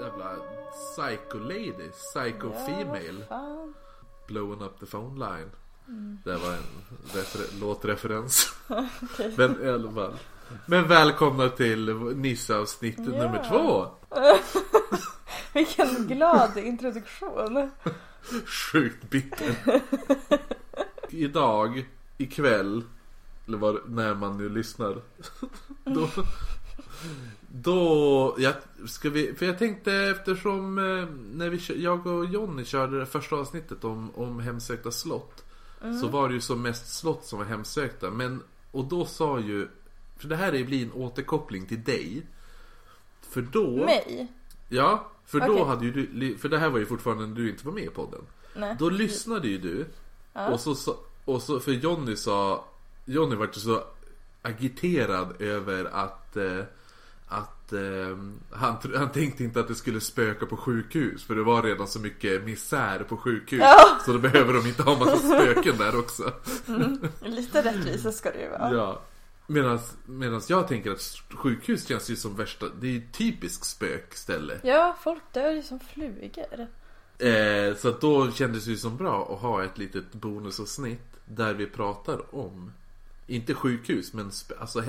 jävla psycho lady, psycho female, blowing up the phone line. Det var en låtreferens. Okay. Men i alla fall. Men välkomna till Nisse-avsnitt nummer 2. Vilken glad introduktion. Sjukt bitter. Idag, ikväll, eller var, när man nu lyssnar, då ska vi, för jag tänkte, eftersom när jag och Jonny körde det första avsnittet om hemsökta slott, så var det ju som mest slott som var hemsökta. Men, och då sa ju, för det här blir en återkoppling till dig, för då mig? Ja, för okay. Då hade ju du, för det här var ju fortfarande när du inte var med i podden. Nej. Då lyssnade ju du, ja. och så för Jonny var ju så agiterad över att han tänkte inte att det skulle spöka på sjukhus, för det var redan så mycket misär på sjukhus, så då behöver de inte ha massa spöken där också. Lite rättvisa ska det ju vara. Ja. Medan jag tänker att sjukhus känns ju som värsta, det är ju typiskt spökställe. Ja, folk dör ju som flugor. Så att då kändes det ju som bra att ha ett litet bonusavsnitt där vi pratar om, inte sjukhus, men alltså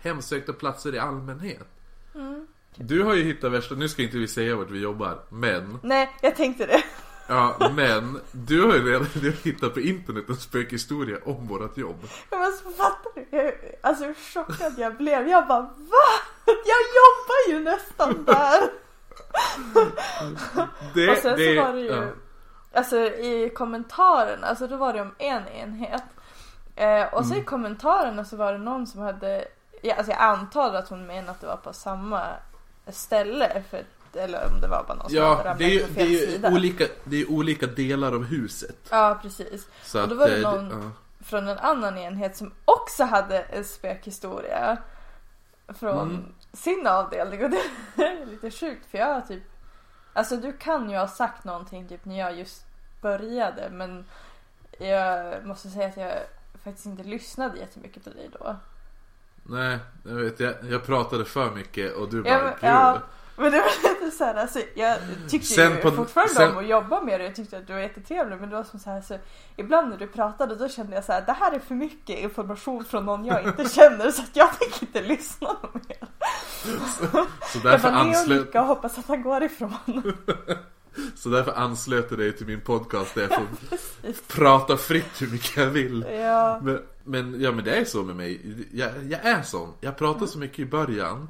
hemsökta platser i allmänhet. Typ. Du har ju hittat värsta, nu ska inte vi säga vart vi jobbar, men... Nej, jag tänkte det. Ja, men du har ju redan hittat på internet en spökhistoria om vårat jobb. Men så fattar du, alltså hur chockad jag blev. Jag bara, va? Jag jobbar ju nästan där. Och sen så var det ju, alltså i kommentaren, alltså då var det om en enhet. Och så i kommentarerna så var det någon som hade, alltså jag antar att hon menade att det var på samma ställe, för eller om det var bara någon som hade ramlat på fel sida. Det är olika delar av huset. Ja, precis. Så och då var det någon från en annan enhet som också hade en spökhistoria från sin avdelning. Och det är lite sjukt, för jag typ... Alltså du kan ju ha sagt någonting typ när jag just började, men jag måste säga att jag faktiskt inte lyssnade jättemycket på dig då. Nej, jag vet, jag pratade för mycket och du bara... Men det var lite såhär, alltså, jag tyckte sen ju fortfarande om att jobba med det. Jag tyckte att du var jättetrevlig, men det var som såhär, så ibland när du pratade då kände jag såhär, det här är för mycket information från någon jag inte känner, så att jag tänker inte lyssna mer. Så därför jag var med och lycka och hoppas att han går ifrån. Så därför anslöt jag dig till min podcast där jag får prata fritt hur mycket jag vill. Ja. Men det är så med mig. Jag är sån. Jag pratar så mycket i början.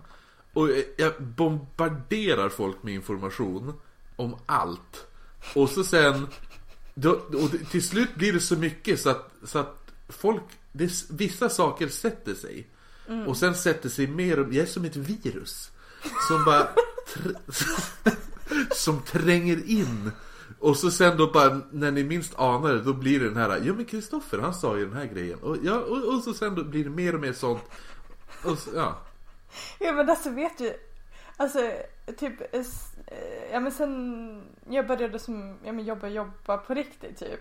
Och jag bombarderar folk med information om allt. Och så sen och till slut blir det så mycket så att folk, vissa saker sätter sig. Och sen sätter sig mer och, jag är som ett virus som bara som tränger in. Och så sen då bara, när ni minst anar det, då blir det den här, ja men Kristoffer han sa ju den här grejen. Och så sen då blir det mer och mer sånt. Och så, ja men alltså vet du, alltså typ, ja men sen jag började som, ja men jobba på riktigt typ,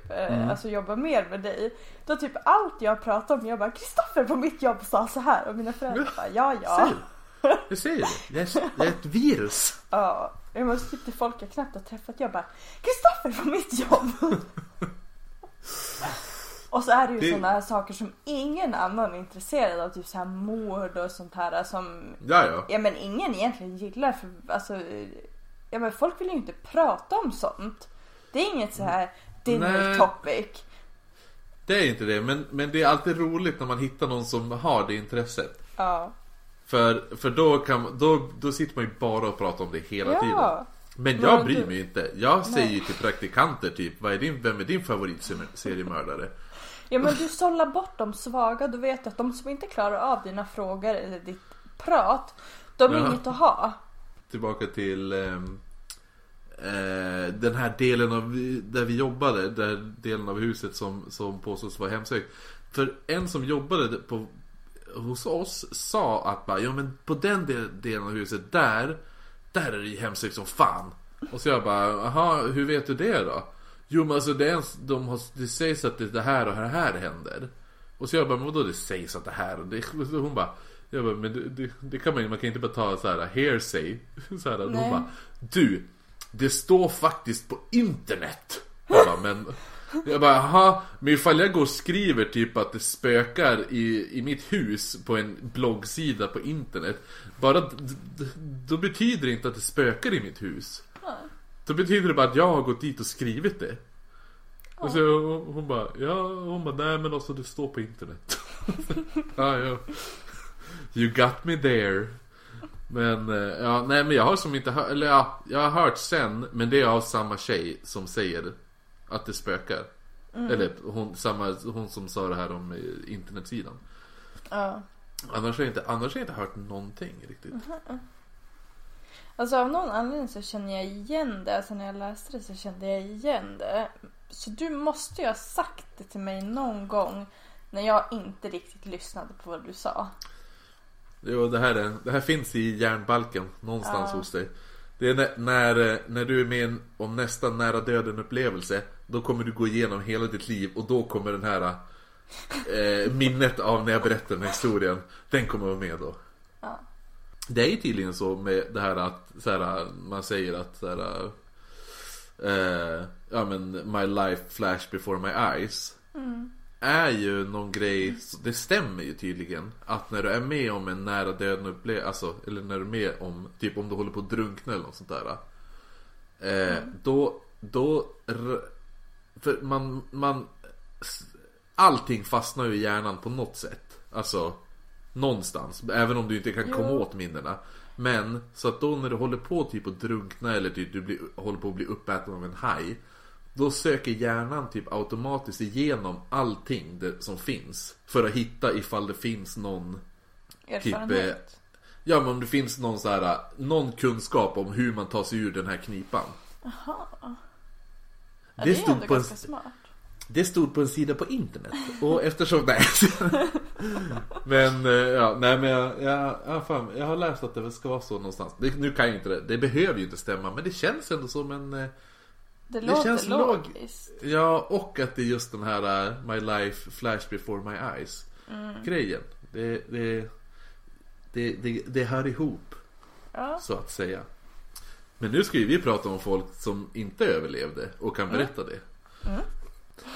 alltså jobba mer med dig, då typ allt jag pratar om, jag bara, Kristoffer på mitt jobb sa så här, och mina föräldrar bara, du ser ju det är ett virus. Ja, jag måste typ till folk jag knappt har träffat, jag bara, Kristoffer på mitt jobb. Och så är det ju sådana här saker som ingen annan är intresserad av, typ så här mord och sånt här som ja men ingen egentligen gillar, för alltså ja men folk vill ju inte prata om sånt. Det är inget så här dinner topic. Det är inte det, men det är alltid roligt när man hittar någon som har det intresset. Ja. För då sitter man ju bara och pratar om det hela tiden. Men jag bryr mig inte. Jag säger ju till praktikanter typ, vem är din favoritseriemördare? Ja men du sållar bort de svaga. Du vet att de som inte klarar av dina frågor eller ditt prat, de är inget att ha. Tillbaka till den här delen av där vi jobbade, där delen av huset som påstås vara hemsökt. För en som jobbade hos oss sa att bara, ja men på den delen av huset där är det ju hemsökt som fan. Och så jag bara, aha, hur vet du det då? Jo men alltså det sägs att det här och det här händer. Och så jag bara, men vadå det sägs att det här? Och hon bara, Jag bara, men det kan man kan inte bara ta så här hearsay så här. De bara, du, det står faktiskt på internet. Jag bara, men jag bara, aha, men ifall jag går och skriver typ att det spökar i mitt hus på en bloggsida på internet, bara då betyder det inte att det spökar i mitt hus. Då betyder det bara att jag har gått dit och skrivit det. Och så hon bara, ja, hon bara, nej men alltså det står på internet. Ja, ja. You got me there. Men ja, nej men jag har som inte hört, eller ja, jag har hört sen, men det är av samma tjej som säger att det spökar. Mm. Eller hon som sa det här om internetsidan. Ja. Annars har jag inte hört någonting riktigt. Mm-hmm. Alltså av någon anledning så känner jag igen det. Alltså när jag läste det så kände jag igen det. Så du måste ju ha sagt det till mig någon gång när jag inte riktigt lyssnade på vad du sa. Jo, det här finns i hjärnbalken någonstans hos dig. Det är när du är med om nästa nära döden upplevelse, då kommer du gå igenom hela ditt liv och då kommer den här minnet av när jag berättar den här historien, den kommer vara med då. Ja. Det är ju tydligen så med det här att så här, man säger att så här, ja men my life flashed before my eyes. Mm. Är ju någon grej, det stämmer ju tydligen att när du är med om en nära döden upplevelse, alltså, eller när du är med om typ om du håller på att drunkna eller något sånt där, då för man allting fastnar ju i hjärnan på något sätt, alltså någonstans, även om du inte kan komma åt minnena. Men så att då när du håller på typ att drunkna eller typ du håller på att bli uppäten av en haj, då söker hjärnan typ automatiskt igenom allting det som finns för att hitta ifall det finns någon erfarenhet. Typ, ja men om det finns någon så här, någon kunskap om hur man tar sig ur den här knipan. Aha. Ja, det är ändå ganska smart. Det stod på en sida på internet. Och eftersom nej. Men ja, nej men jag har läst att det ska vara så någonstans. Nu kan jag inte det. Det behöver ju inte stämma, men det känns ändå som en. Det känns logiskt. Ja, och att det är just den här my life flash before my eyes grejen. Det hör ihop. Ja. Så att säga. Men nu ska ju vi prata om folk som inte överlevde och kan berätta det. Mm.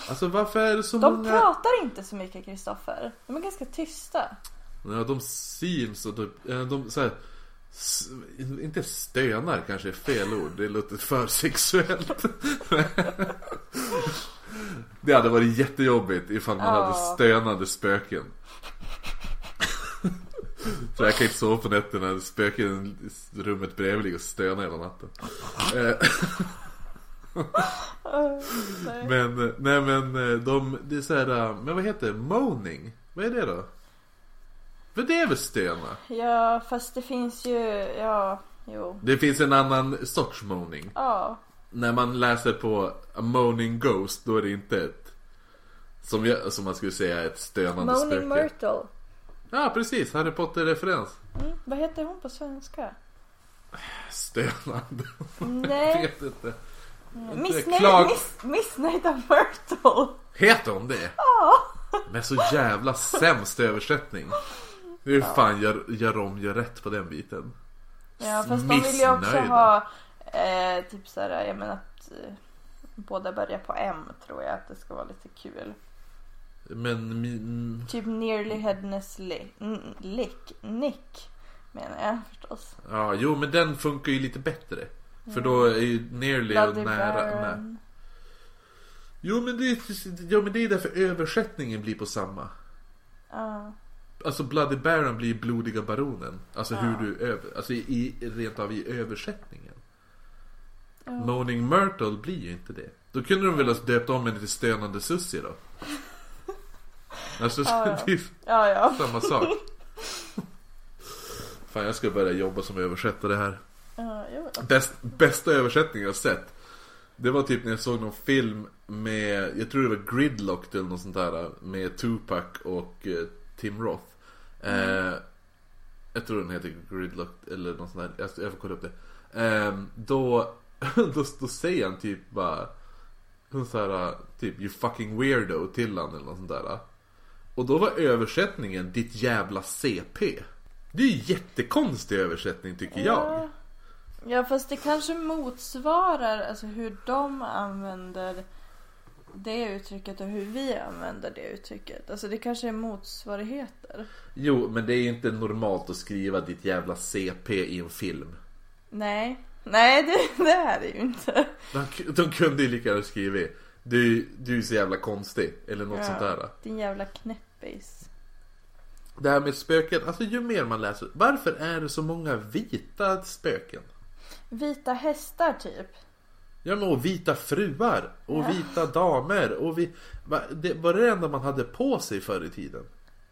Alltså varför är det så de många... pratar inte så mycket, Kristoffer. De är ganska tysta. Ja, de syns och de så här, inte stönar kanske är fel ord. Det låter för sexuellt. Det hade varit jättejobbigt ifall man hade stönande spöken. Så jag kan inte sova på nätterna. Spöken i rummet bredvid och stönar hela natten. Men nej men det är så här, men vad heter det? Moaning? Vad är det då? Vad det är väl stöna? Ja, fast det finns ju det finns en annan sorts moaning. Ja. När man läser på a moaning ghost, då är det inte ett som man skulle säga ett stönande moaning spöke. Moaning Myrtle. Ja, precis. Harry Potter referens. Mm. Vad heter hon på svenska? Stönande. Nej. Jag vet inte. Missnöjda Myrtle. Heter hon det? Ja. Men så jävla sämst översättning. Hur fan gör rätt på den biten? Ja, fast de vill ju också ha typ så här, jag menar att båda börjar på M, tror jag att det ska vara lite kul. Men typ nearly headless Nick menar jag förstås. Ja, jo men den funkar ju lite bättre. För då är ju nearly och nära. Jo men det är därför översättningen blir på samma. Alltså Bloody Baron blir blodiga baronen. Alltså hur du alltså rent av i översättningen. Moaning Myrtle blir ju inte det. Då kunde de väl ha döpt om en lite stönande sussi då. Alltså det är samma sak. Fan, jag ska börja jobba som översättare här. Bästa översättning jag har sett, det var typ när jag såg någon film med, jag tror det var Gridlock eller något sånt där, med Tupac och Tim Roth. Jag tror den heter Gridlock eller något sånt där. Jag får kolla upp det. Då säger han typ bara så här, typ you fucking weirdo till han eller något sånt där. Och då var översättningen ditt jävla CP. Det är ju jättekonstig översättning tycker jag. Ja, fast det kanske motsvarar alltså hur de använder det uttrycket och hur vi använder det uttrycket. Alltså det kanske är motsvarigheter. Jo, men det är ju inte normalt att skriva ditt jävla CP i en film. Nej, nej det här är ju inte. De kunde ju lika att skriva du är så jävla konstig eller något sånt där. Din jävla knäppis. Det här med spöken, alltså ju mer man läser, varför är det så många vita spöken? Vita hästar typ. Ja, men och vita fruar och vita damer och det var det enda man hade på sig förr i tiden.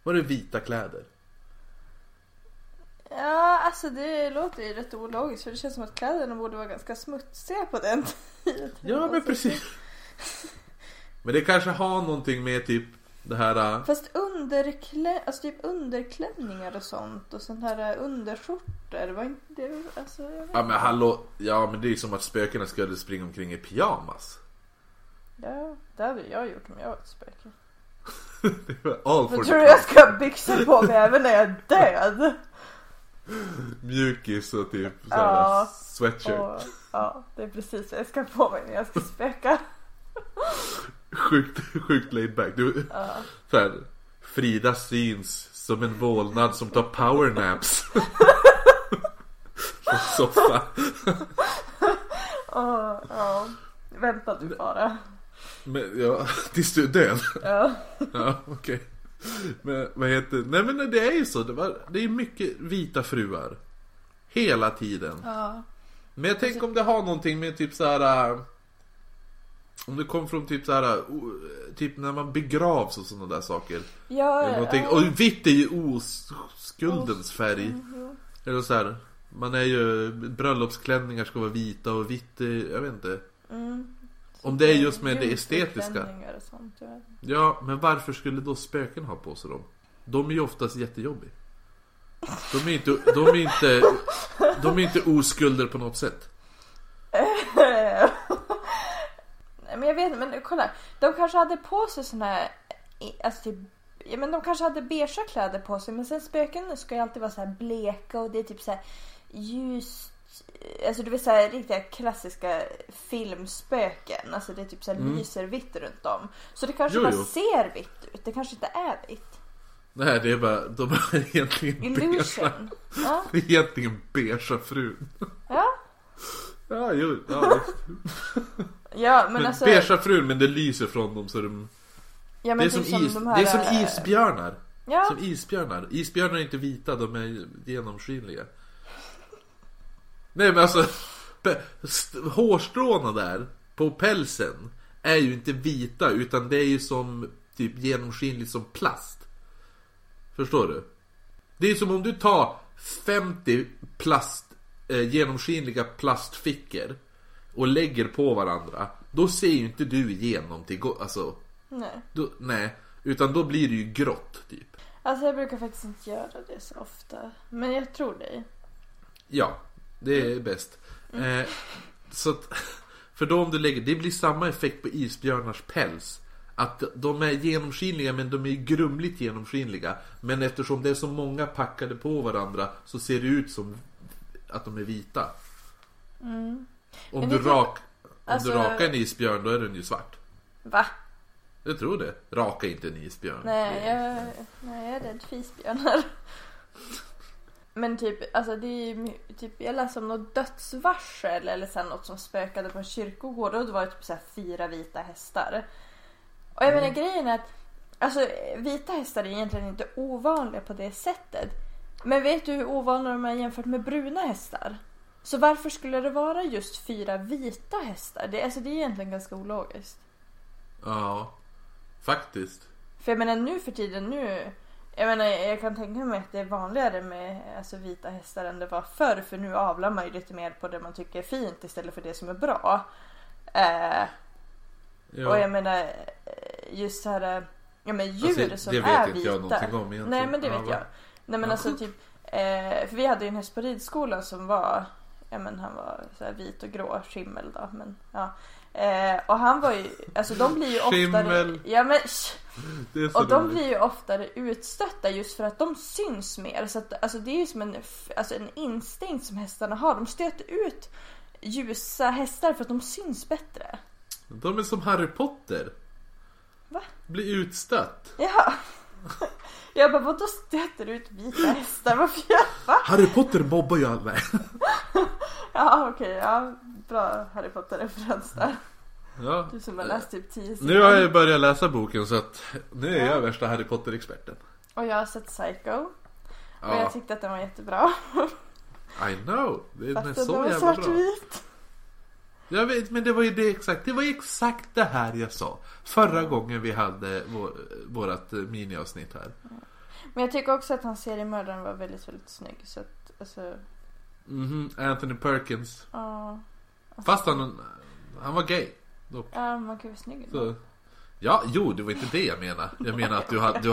Var det vita kläder? Ja, alltså det låter ju rätt ologiskt för det känns som att kläderna borde vara ganska smutsiga på den tiden. Ja, men precis. Men det kanske har någonting med typ det här... Fast alltså typ underklänningar och sånt. Och sånt här underskjortor. Var inte det... Alltså, ja, men hallå. Ja, men det är ju som att spökena skulle springa omkring i pyjamas. Ja, det hade jag gjort om jag var ett spöke. Tror du jag ska ha byxor på mig även när jag är död? Mjukis och typ sweatshirt. Ja, det är precis vad jag ska på mig när jag ska spöka. Sjukt laid back. Du, så här, Frida syns som en vålnad som tar powernaps på soffa. Vänta du bara. Men, tills du är död. Ja, okej. Men vad heter? Nej, men det är ju så. Det är mycket vita fruar hela tiden. Ja. Men jag tänker om det har någonting med typ så här. Om det kom från typ så här typ när man begravs och sådana där saker. Ja. Och vitt är ju oskuldens färg. Mm-hmm. Eller så här, man är ju bröllopsklänningar ska vara vita och vitt, jag vet inte. Mm. Om det är just med det estetiska. Och sånt, ja, men varför skulle då spöken ha på sig dem? De är ju oftast jättejobbiga. De är inte oskulder på något sätt. Men jag vet inte, men kolla. De kanske hade på sig såna här... Alltså typ, ja, men de kanske hade beige kläder på sig. Men sen spöken ska ju alltid vara så här bleka. Och det är typ så här ljust... Alltså det vill säga riktiga klassiska filmspöken. Alltså det är typ så här lyser vitt runt om. Så det kanske bara ser vitt ut. Det kanske inte är vitt. Nej, det är bara... De är egentligen illusion. Det är egentligen beige frun. Ja. Ja, jo. Ja, ja, men alltså... Beige frun, men det lyser från dem så de... Ja, men det, är som de här... det är som isbjörnar. Ja. Som isbjörnar. Isbjörnar är inte vita, de är genomskinliga. Nej, men alltså... Hårstråna där på pälsen är ju inte vita, utan det är ju som typ genomskinligt som plast. Förstår du? Det är som om du tar 50 genomskinliga plastfickor och lägger på varandra, då ser ju inte du igenom till alltså, nej, utan då blir det ju grått typ. Alltså jag brukar faktiskt inte göra det så ofta, men jag tror dig. Ja, det är bäst. Så att, för då om du lägger, det blir samma effekt på isbjörnars päls, att de är genomskinliga, men de är grumligt genomskinliga, men eftersom det är så många packade på varandra så ser det ut som att de är vita. Om du rakar en isbjörn, då är den ju svart. Va? Jag tror det. Raka inte en isbjörn. Nej, jag är rädd för isbjörnar. Men typ, alltså det är ju typ, jag läste om något dödsvarsel eller så här, något som spökade på en kyrkogård, och det var typ så här 4 vita hästar. Och jag menar grejen är att alltså vita hästar är egentligen inte ovanliga på det sättet. Men vet du hur ovanliga de är jämfört med bruna hästar? Så varför skulle det vara just 4 vita hästar? Det är egentligen ganska ologiskt. Ja, faktiskt. För jag menar nu för tiden nu... Jag menar, jag kan tänka mig att det är vanligare med alltså, vita hästar än det var förr. För nu avlar man ju lite mer på det man tycker är fint istället för det som är bra. Ja. Och jag menar, just så här... Ja, men djur alltså, som är vita. Det vet inte jag någonting om egentligen. Nej, men det vet jag. Nej, men alltså typ... för vi hade ju en häst på ridskolan som var... Ja, men han var så här vit och grå skimmel då. Men, ja. Och han var ju, alltså de blir ju oftare, ja, men, och de blir ju oftare utstötta just för att de syns mer. Så att, alltså, det är ju som en instinkt som hästarna har. De stöter ut ljusa hästar för att de syns bättre. De är som Harry Potter. Va? Blir utstött. Ja. Jag bara, vadå stöter ut vita hästar? Varför jag? Va? Harry Potter mobbar ju alla. Ja, okej, ja. Bra Harry Potter-referens där. Ja. Du som har läst typ 10 sidor. Nu har jag börjat läsa boken, så att nu är jag värsta Harry Potter-experten. Och jag har sett Psycho. Ja. Och jag tyckte att den var jättebra. I know. Den är så jävla bra. Jag vet, men det var ju det exakt det här jag sa förra gången vi hade vårat miniavsnitt här. Men jag tycker också att han seriemördaren var väldigt, väldigt snygg, så att, alltså... Anthony Perkins. Ja. Alltså... Fast han var gay dock. Ja, man kan vara snygg då. Ja, jo, det var inte det jag menar. Jag menar att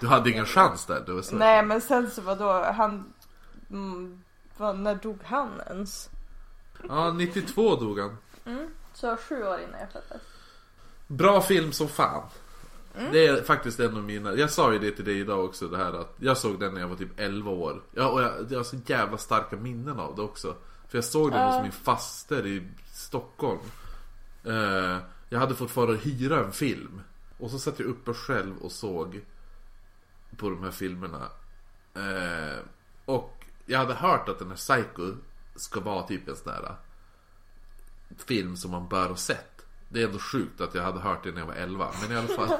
du hade ingen chans där. Du var så... Nej, men sen så var då han... när dog han ens? Ja, 92 dog han. Så 7 år innan jag föddes. Bra film som fan. Det är faktiskt en av mina. Jag sa ju det till dig idag också, det här att jag såg den när jag var typ 11 år. Ja, och jag har så jävla starka minnen av det också. För jag såg den hos min faster i Stockholm. Jag hade fått fara och hyra en film. Och så satt jag uppe själv och såg på de här filmerna. Och jag hade hört att den här Psycho ska vara typ en sån där film som man bör ha sett. Det är ändå sjukt att jag hade hört det när jag var 11. Men i alla fall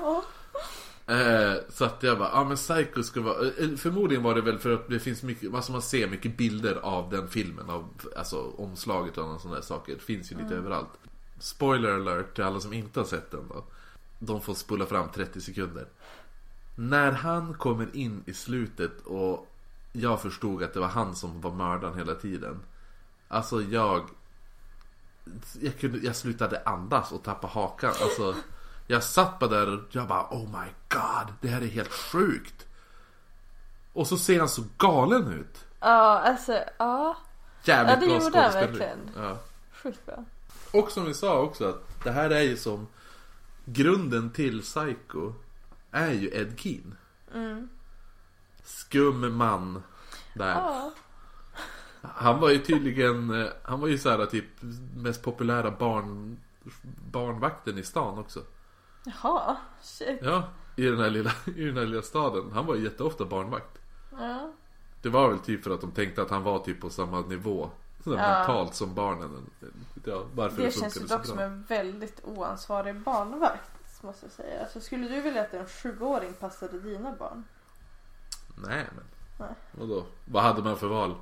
så att jag bara, ja, men Psycho ska vara... Förmodligen var det väl för att det finns mycket, alltså man ser mycket bilder av den filmen, av, alltså omslaget och andra sådana där saker. Det finns ju lite överallt. Spoiler alert till alla som inte har sett den då. De får spola fram 30 sekunder. När han kommer in i slutet och jag förstod att det var han som var mördaren hela tiden. Alltså jag slutade andas och tappa hakan. Alltså jag satt bara där och jag bara, oh my god, det här är helt sjukt. Och så ser han så galen ut. Ja, alltså, ja. Jävligt bra skådespelare. Ja. Sjukt bra. Och som vi sa också, att det här är ju som grunden till Psycho är ju Ed Gein. Skum man där. Ja. Han var ju tydligen, han var ju så här typ mest populära barnvakten i stan också. Jaha, shit. Ja, i den här lilla staden. Han var ju jätteofta barnvakt. Ja. Det var väl typ för att de tänkte att han var typ på samma nivå mentalt som barnen. Ja, det känns ju dock som en väldigt oansvarig barnvakt, måste jag säga. Alltså, skulle du vilja att en 7-åring passade dina barn? Nej, men vadå? Vad hade man för val?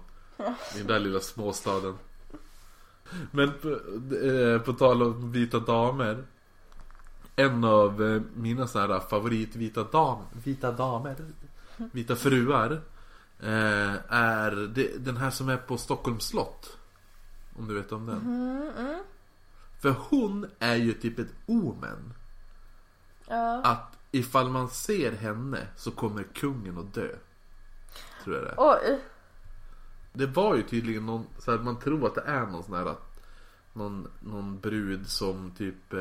I den där lilla småstaden. Men på tal om vita damer, en av mina såna här favoritvita vita fruar är den här som är på Stockholms slott. Om du vet om den. För hon är ju typ ett omen. Ja. Att ifall man ser henne så kommer kungen att dö. Tror jag det. Oj. Det var ju tydligen någon, så här, man tror att det är någon sån här att någon brud som typ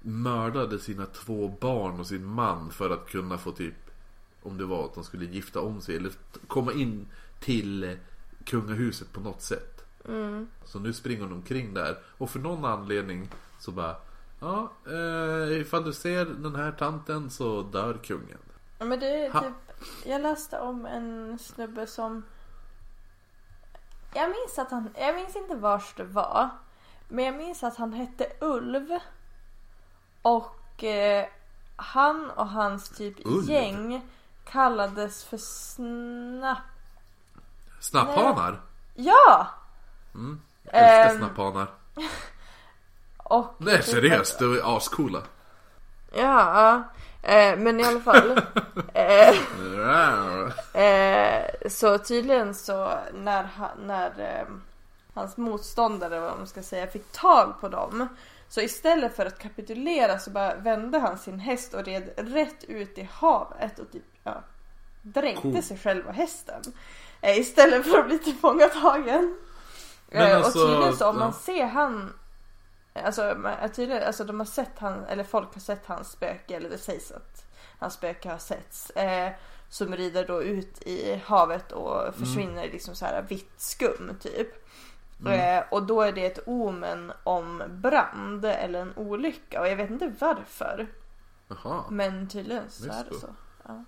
mördade sina 2 barn och sin man för att kunna få typ, om det var att de skulle gifta om sig eller komma in till kungahuset på något sätt. Så nu springer hon omkring där och för någon anledning så bara, ja, ifall du ser den här tanten så dör kungen. Ja, men det är typ, jag läste om en snubbe som, jag minns inte vars det var, men jag minns att han hette Ulv. Och han och hans typ gäng kallades för snapphanar. Ja. Älskar snapphanar. Och nej, seriöst, det är ascoola. Ja, men i alla fall så tydligen så när hans motståndare, vad man ska säga, fick tag på dem, så istället för att kapitulera så bara vände han sin häst och red rätt ut i havet och typ dränkte sig själv och hästen istället för att bli tillfångatagen. Men alltså, och tydligen så om man ser han Alltså de har sett han, eller folk har sett hans spöke, eller det sägs att hans spöke har setts, som rider då ut i havet och försvinner i liksom så här vitt skum typ. Och då är det ett omen om brand eller en olycka, och jag vet inte varför. Aha. Men tydligen så är det så. Ja.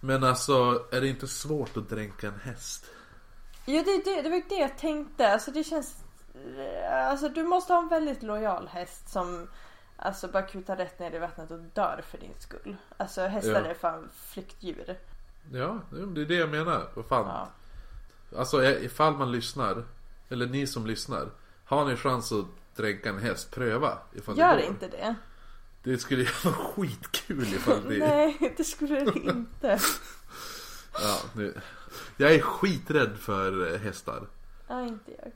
Men alltså, är det inte svårt att dränka en häst? Ja, det var ju det jag tänkte. Alltså det känns... Alltså du måste ha en väldigt lojal häst som alltså bara kutar rätt ner i vattnet och dör för din skull. Alltså hästar är fan flyktdjur. Ja, det är det jag menar. Vad fan. Ja. Alltså ifall man lyssnar, eller ni som lyssnar, har ni chans att dränka en häst, pröva. Gör det inte det. Det skulle ju vara skitkul ifall det... Nej, det skulle det inte. Ja, nu. Jag är skiträdd för hästar. Ja, inte jag.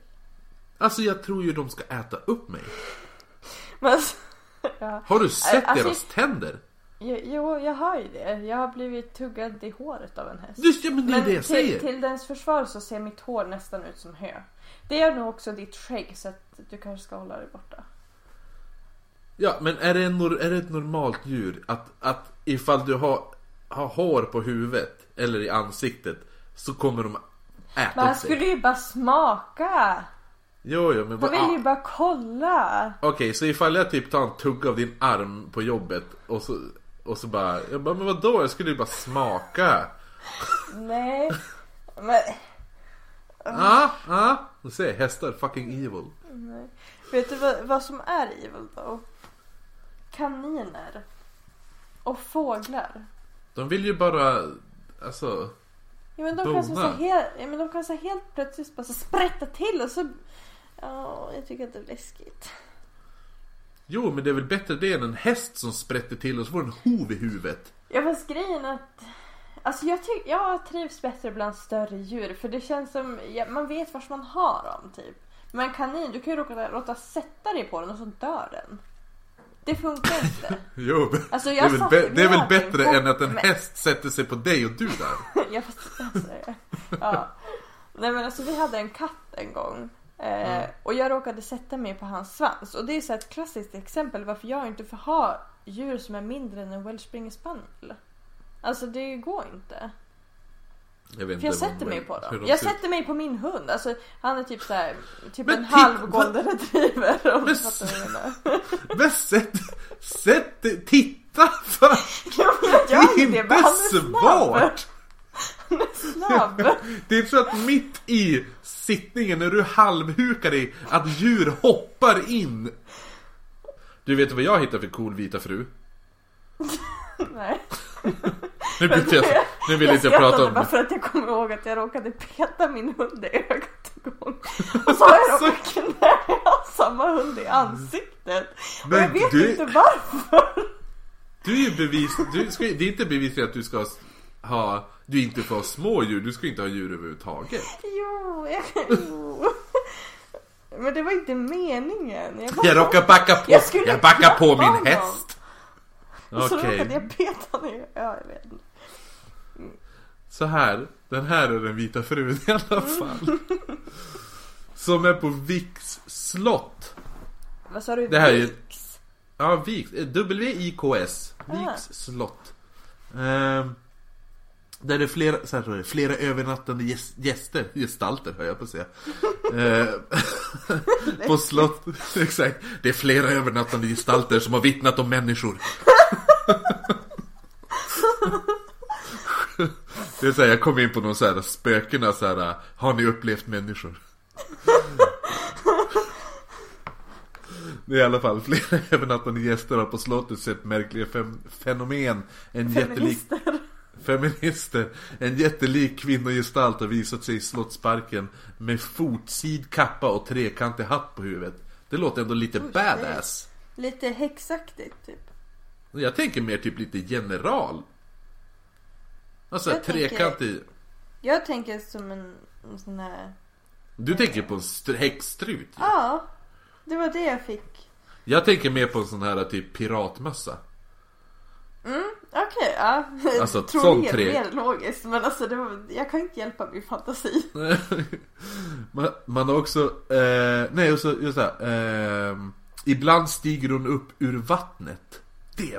Alltså jag tror ju de ska äta upp mig. Men, ja. Har du sett deras tänder? Jo, jag har ju det. Jag har blivit tuggad i håret av en häst. Just, ja, men det är det jag säger. Till dens försvar så ser mitt hår nästan ut som hö. Det är nog också ditt skägg, så att du kanske ska hålla dig borta. Ja, men är det ett normalt djur att ifall du har hår på huvudet eller i ansiktet så kommer de äta upp dig? Man skulle ju bara smaka. Jo, men jag vill ju bara kolla. Okej, så ifall jag typ tar en tugg av din arm på jobbet och så bara, jag bara, men vadå? Jag skulle ju bara smaka. Nej. Men du ser, hästar fucking evil. Nej. Vet du vad som är evil då? Kaniner och fåglar. De vill ju bara, alltså. Ja, men de kan så helt plötsligt bara så sprätta till och så... Ja, jag tycker att det är läskigt. Jo, men det är väl bättre det än en häst som sprätter till och så får en hov i huvudet. Ja, fast grejen att... Alltså jag trivs bättre bland större djur, för det känns som... Ja, man vet vars man har dem, typ. Men en kanin, du kan ju låta sätta dig på den och så dör den. Det funkar inte. Jo, alltså, det är väl bättre än att en häst sätter sig på dig och du där. Ja, fast, alltså, ja. Nej, men alltså vi hade en katt en gång, och jag råkade sätta mig på hans svans. Och det är så ett klassiskt exempel varför jag inte får ha djur som är mindre än en Welsh Springer Spaniel. Alltså det går inte. Jag sätter mig på dem. Jag sätter mig på min hund. Alltså, han är typ så här, typ men en halv golden retriever. Sätt titta för. Det är besvart. Han är snabb. Det är så att mitt i sittningen när du halvhukar dig att djur hoppar in. Du vet vad jag hittar för cool vita fru? Nej. Nu vill jag inte prata om det. För att jag kommer ihåg att jag råkade peta min hund i ögat en gång. Och så har jag råkat knära samma hund i ansiktet. Men och jag vet inte varför. Det är inte bevis för att du ska ha... Du inte får ha små djur. Du ska inte ha djur överhuvudtaget. Jo. Men det var inte meningen. Jag råkade backa på. Jag backar på min häst. Okay. Så råkade jag peta ner. Ja, jag vet inte. Så här, den här är den vita frun i alla fall. Som är på Wiks slott. Vad sa du? Det här Wiks? Är, ja, Wiks. W-I-K-S. Wiks slott. Där det är flera övernattande gäster. Gestalter, hör jag på att säga. På slott. Exakt. Det är flera övernattande gestalter som har vittnat om människor. Det är så här, jag kom in på någon så här spökena så här, har ni upplevt människor? Det är i alla fall flera övernattande gäster har på slottet sett märkliga fenomen. En jättelik kvinnogestalt har visat sig i slottsparken med fotsid kappa och trekantig hatt på huvudet. Det låter ändå lite badass. Lite häxaktigt typ. Jag tänker mer typ lite general. Alltså trekantig. Jag tänker som en sån här... Du tänker på en häxstrut. Ja. Ja, det var det jag fick. Jag tänker mer på en sån här typ piratmössa. Okej, ja. Alltså, jag tror det är mer logiskt, men alltså det var, jag kan inte hjälpa min fantasi. Man har också... nej, och så just det här... Ibland stiger hon upp ur vattnet. Det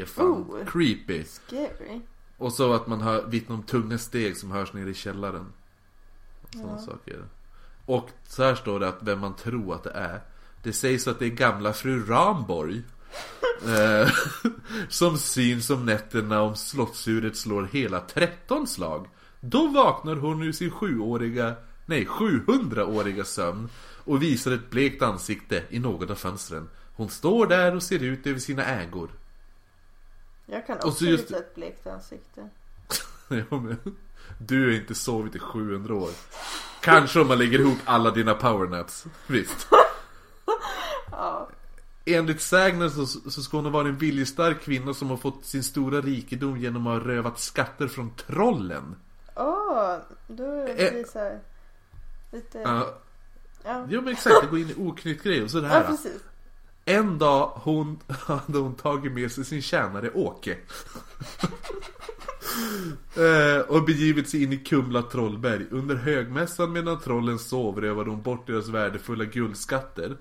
är fan creepy. Scary. Och så att man hör vittna om tunga steg som hörs ner i källaren. Sådana saker. Och så här står det att vem man tror att det är. Det sägs att det är gamla fru Ramborg. Som syns om nätterna om slottsuret slår hela 13 slag. Då vaknar hon ur sin 700-åriga sömn och visar ett blekt ansikte i något av fönstren. Hon står där och ser ut över sina ägor. Jag kan också just ett blekt ansikte. Ja, men du har inte sovit i 700 år. Kanske om man lägger ihop alla dina powernaps. Visst. Ja. Enligt sägnen så ska hon vara en viljestark kvinna som har fått sin stora rikedom genom att ha rövat skatter från trollen. Då är det så här, lite... Ja. Jo, men exakt, det går in i oknytt grejer. Så det här, ja, precis. En dag hade hon tagit med sig sin tjänare Åke och begivit sig in i Kumla trollberg. Under högmässan medan trollen sov rövade hon bort deras värdefulla guldskatter.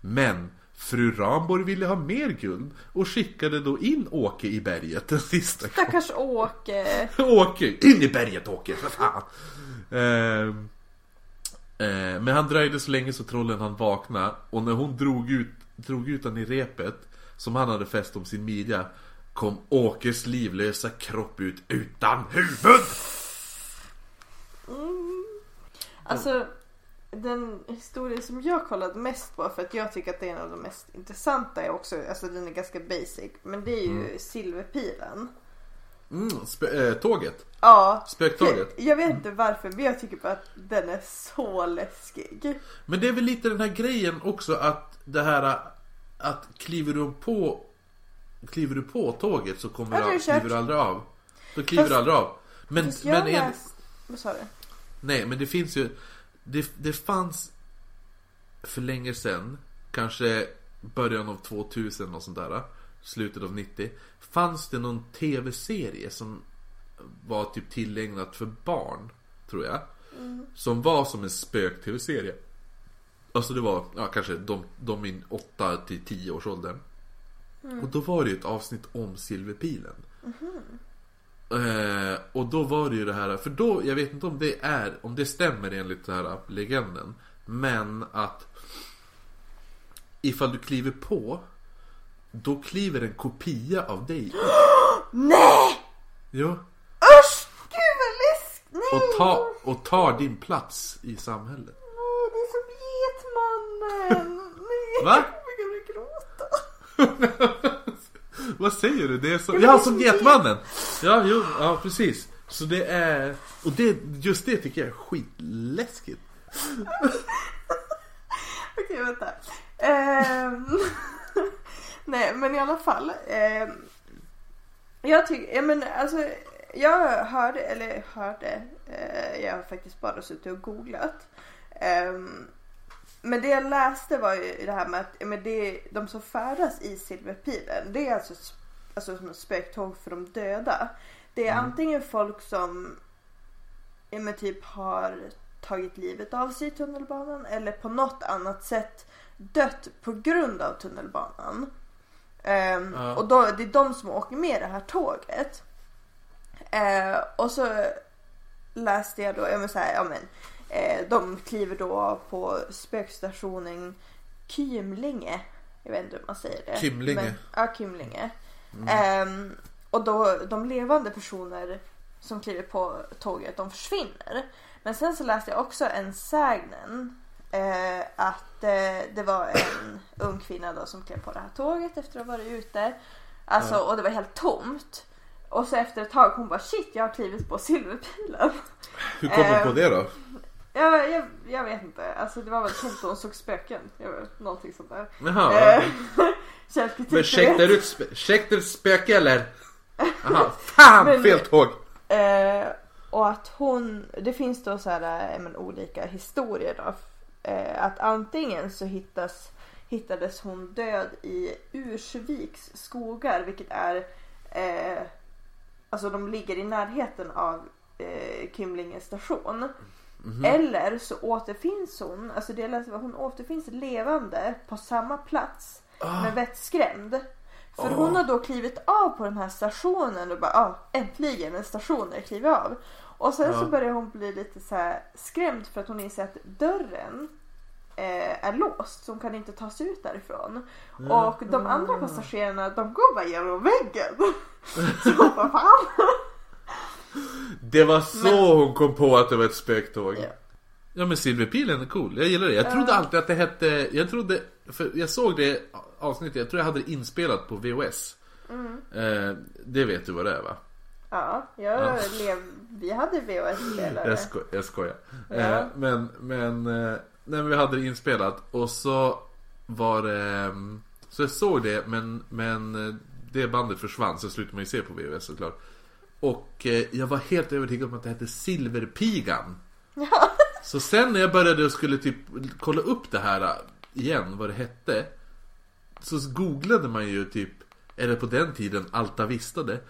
Men fru Ramborg ville ha mer guld och skickade då in Åke i berget den sista gången. Stackars Åke. Åke, in i berget Åke, för fan. Men han dröjde så länge så trollen han vakna. Och när hon drog ut han i repet som han hade fäst om sin midja, kom Åkers livlösa kropp ut utan huvud. Alltså, den historien som jag kollat mest på, för att jag tycker att det är en av de mest intressanta är också, alltså den är ganska basic, men det är ju Silverpilen. Tåget. Ja. Spöktåget. Jag vet inte varför, men jag tycker bara att den är så läskig. Men det är väl lite den här grejen också, att det här att kliver du på tåget så kliver du aldrig av. Då kliver du aldrig av. Vad sa du? Nej, men det finns ju det fanns för länge sedan, kanske början av 2000 och sånt där, slutet av 90, fanns det någon tv-serie som var typ tillägnat för barn, tror jag, som var som en spök-tv-serie. Alltså det var kanske de i 8-10 års åldern. Och då var det ju ett avsnitt om Silverpilen. Och då var det ju det här, för då, jag vet inte om det stämmer enligt den här legenden, men att ifall du kliver på, då kliver en kopia av dig. Nej! Jo. Usch, gud vad läsk. Nej. Och tar din plats i samhället. Nej, det är som Getmannen. Nej. Va? Jag gråta. Vad säger du? Det är så... Ja, som Getmannen. Ja, jo, ja, precis. Så det är... Och det, just det tycker jag är skitläskigt. Okej, vänta. Nej, men i alla fall jag tycker, men alltså jag hörde jag har faktiskt bara suttit och googlat. Men det jag läste var ju det här med att de som färdas i Silverpilen, det är alltså som ett spöktåg för de döda. Det är antingen folk som typ har tagit livet av sig i tunnelbanan eller på något annat sätt dött på grund av tunnelbanan. Och då, det är de som åker med det här tåget. Och så läste jag då de kliver då på spökstationen Kymlinge. Jag vet inte hur man säger det. Kymlinge. Men, ja, Kymlinge. Och då de levande personer som kliver på tåget, de försvinner. Men sen så läste jag också en sägnen att det var en ung kvinna då som klev på det här tåget efter att ha varit ute, alltså, och det var helt tomt. Och så efter ett tag hon bara, shit, jag har klivit på Silverpilen. Hur kom hon på det då? Jag vet inte, alltså det var väl tomt och hon såg spöken, någonting sånt där. Jaha. Men checkade du spöken eller? Jaha, fan, men, fel tåg. Och att det finns då så här olika historier då, att antingen så hittades hon död i Utsviks skogar, vilket är alltså de ligger i närheten av Kymlinge station. Mm-hmm. Eller så återfinns hon, alltså det jag läste, hon återfinns levande på samma plats men vettskrämd. För hon har då klivit av på den här stationen och bara, äntligen en station där kliver av. Och sen så börjar hon bli lite så här skrämd för att hon inser att dörren är låst, så hon kan inte ta sig ut därifrån. Mm. Och de andra passagerarna, de går bara genom väggen. Så hon bara, fan. Det var så hon kom på att det var ett spöktåg. Ja. Ja, men Silverpilen är cool. Jag gillar det. Jag trodde alltid att det hette... För jag såg det avsnittet. Jag tror jag hade det inspelat på VHS. Mm. Det vet du vad det är, va? Ja, vi hade VHS-spelare. Jag skojar. Men vi hade det inspelat. Och så var det... Så jag såg det, men det bandet försvann. Så slutade man ju se på VHS, såklart. Och jag var helt övertygad om att det hette Silverpigan. Ja. Så sen när jag började och skulle typ kolla upp det här igen, vad det hette, så googlade man ju typ, eller på den tiden Alta Vistade,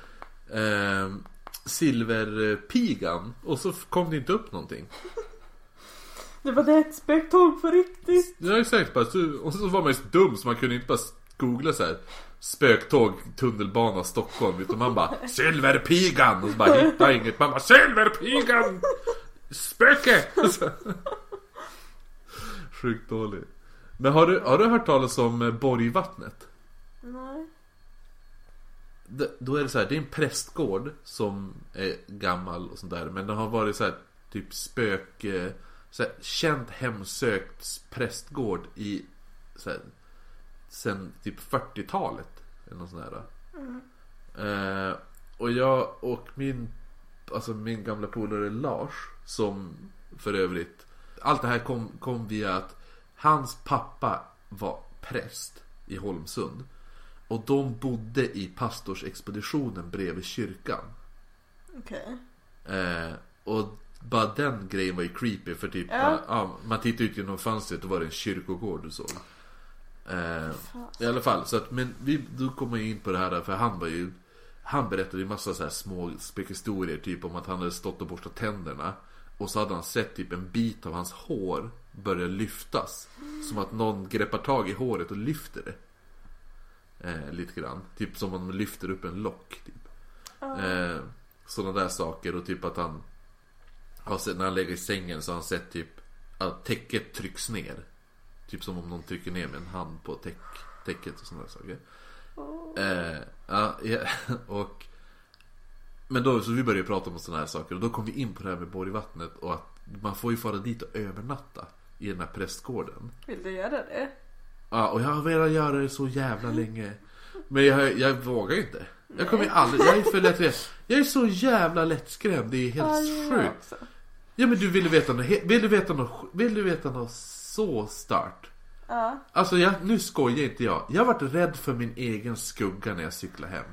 Silverpigan, och så kom det inte upp någonting. Det var ett spöktåg för riktigt. Ja, exakt. Och så var man ju så dum så man kunde inte bara googla så här spöktåg, tunnelbana, Stockholm, utan man bara Silverpigan, och så bara hitta inget. Man bara Silverpigan! Spöke! Sjukt dålig. Men har du hört talas om Borgvattnet? Nej. Då är det så här, det är en prästgård som är gammal och sånt där, men det har varit så här typ spöke, så här, känt hemsökt prästgård i så här, sen typ 40-talet eller något sånt där. Mm. Och jag och min gamla polare Lars, som för övrigt allt det här kom via att hans pappa var präst i Holmsund, och de bodde i pastorsexpeditionen bredvid kyrkan. Okej. Och bara den grejen var ju creepy, för typ man tittade ut genom fönstret och var det en kyrkogård och så. I alla fall, så att, men då kommer jag in på det här, för han berättade en massa så här små spökhistorier, typ om att han hade stått och borstat tänderna, och så hade han sett typ en bit av hans hår börja lyftas, som att någon greppar tag i håret och lyfter det lite grann, typ som om man lyfter upp en lock typ. Sådana där saker. Och typ att han har sett, när han lägger i sängen, så har han sett typ att täcket trycks ner, typ som om någon trycker ner med en hand på täcket och sådana där saker. Men då så vi började prata om sådana här saker, och då kom vi in på det här med Borgvattnet, och att man får ju fara dit och övernatta i den här prästgården. Vill du göra det? Ja, och jag har velat göra det så jävla länge, men jag vågar inte. Jag kommer aldrig, jag är så jävla lättskrämd. Det är helt sjukt. Ja, men du vill du veta något så starkt. Alltså nu skojar inte jag. Jag har varit rädd för min egen skugga när jag cyklar hem.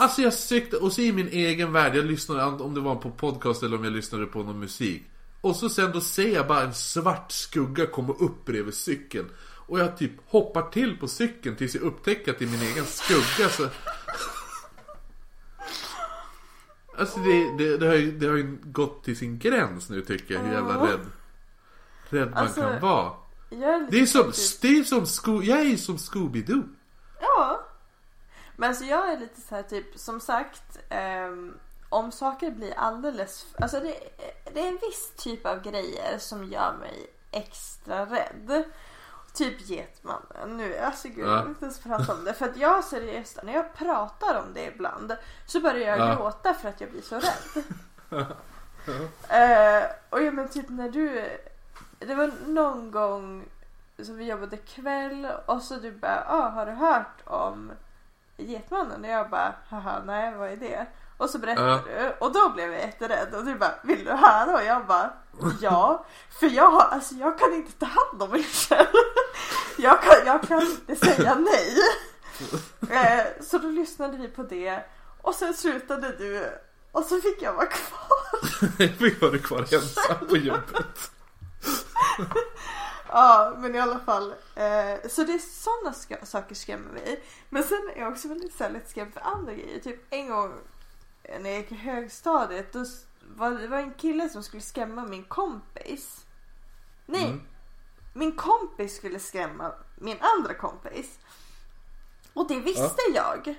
Alltså jag cyklade, och så i min egen värld, jag lyssnade, om det var på podcast eller om jag lyssnade på någon musik, och så sen då ser jag bara en svart skugga komma upp bredvid cykeln, och jag typ hoppar till på cykeln tills jag upptäcker att det är min egen skugga. Så alltså det har ju gått till sin gräns nu, tycker jag, hur jävla rädd man alltså kan vara. Jag är som Scooby-Doo. Ja. Men alltså jag är lite så här typ, som sagt, om saker blir alldeles... Alltså det är en viss typ av grejer som gör mig extra rädd. Typ Getmannen. Nu, alltså gud, jag inte ens prata om det. För att jag seriöst, när jag pratar om det ibland, så börjar jag gråta för att jag blir så rädd. Och ja, men typ när du... Det var någon gång som vi jobbade kväll, och så du bara, har du hört om Getmannen? Och jag bara, haha, nej, vad är det? Och så berättade du, och då blev jag jätterädd. Och du bara, vill du höra? Och jag bara, ja. För jag kan inte ta hand om mig själv. Jag kan inte säga nej. Så då lyssnade vi på det, och sen slutade du, och så fick jag vara kvar. Jag fick vara kvar ensam på jobbet. Ja, men i alla fall så det är sådana saker skrämmer mig. Men sen är jag också väldigt skrämd för andra grejer. Typ en gång när jag gick i högstadiet, då det var en kille som skulle skrämma min kompis. Nej, min kompis skulle skrämma min andra kompis. Och det visste jag.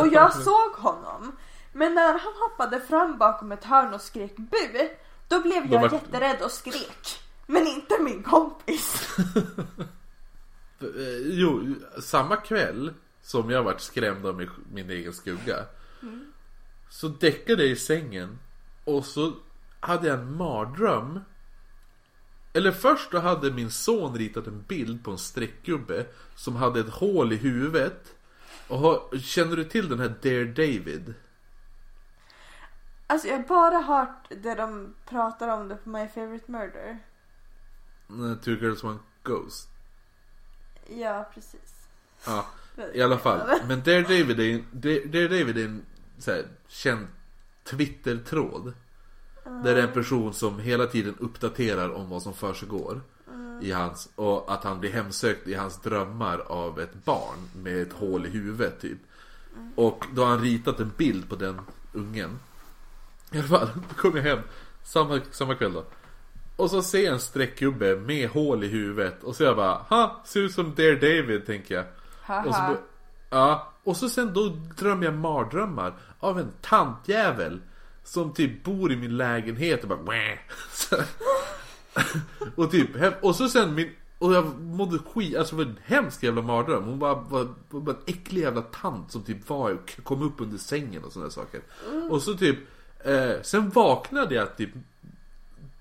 Och jag såg honom. Men när han hoppade fram bakom ett hörn och skrek bu, då blev jag jätterädd och skrek. Men inte min kompis. Jo, samma kväll som jag varit skrämd av min egen skugga, så däckade jag i sängen. Och så hade jag en mardröm. Eller först då hade min son ritat en bild på en streckgubbe som hade ett hål i huvudet. Och känner du till den här Dear David? Alltså jag har bara hört det de pratar om det på My Favorite Murder. Two Girls One Ghost. Ja, precis. Ja, i alla fall. Men Dear David är en så här, känd Twitter-tråd. Där det är en person som hela tiden uppdaterar om vad som försiggår i hans, och att han blir hemsökt i hans drömmar av ett barn med ett hål i huvudet typ. Och då har han ritat en bild på den ungen. I alla fall, då kom jag hem samma kväll då. Och så ser jag en streckgubbe med hål i huvudet. Och så jag bara, ha, ser ut som Dear David, tänker jag. Och så, ja, och så sen då drömmer jag mardrömmar av en tantjävel som typ bor i min lägenhet och bara mäh. Och typ och så sen och jag mådde alltså var en hemsk jävla mardröm. Hon var en äcklig jävla tant som typ var och kom upp under sängen och såna där saker. Och så typ sen vaknade jag typ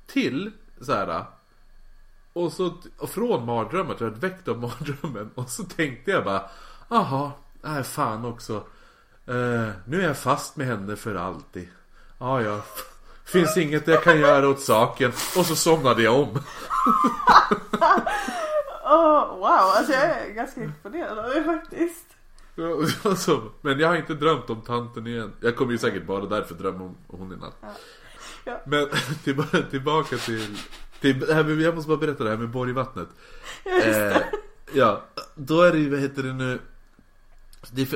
till så här, och så och från mardrömmen, jag hade väckt av mardrömmen, och så tänkte jag bara aha, nej fan också. Nu är jag fast med henne för alltid. Ah, ja, finns inget jag kan göra åt saken. Och så somnade jag om. Wow, alltså jag är ganska imponerad av det faktiskt. Alltså, men jag har inte drömt om tanten igen. Jag kommer ju säkert bara därför drömma om hon i natt. Ja. Men tillbaka till här, jag måste bara berätta det här med Borgvattnet. Ja, då är det, vad heter det nu?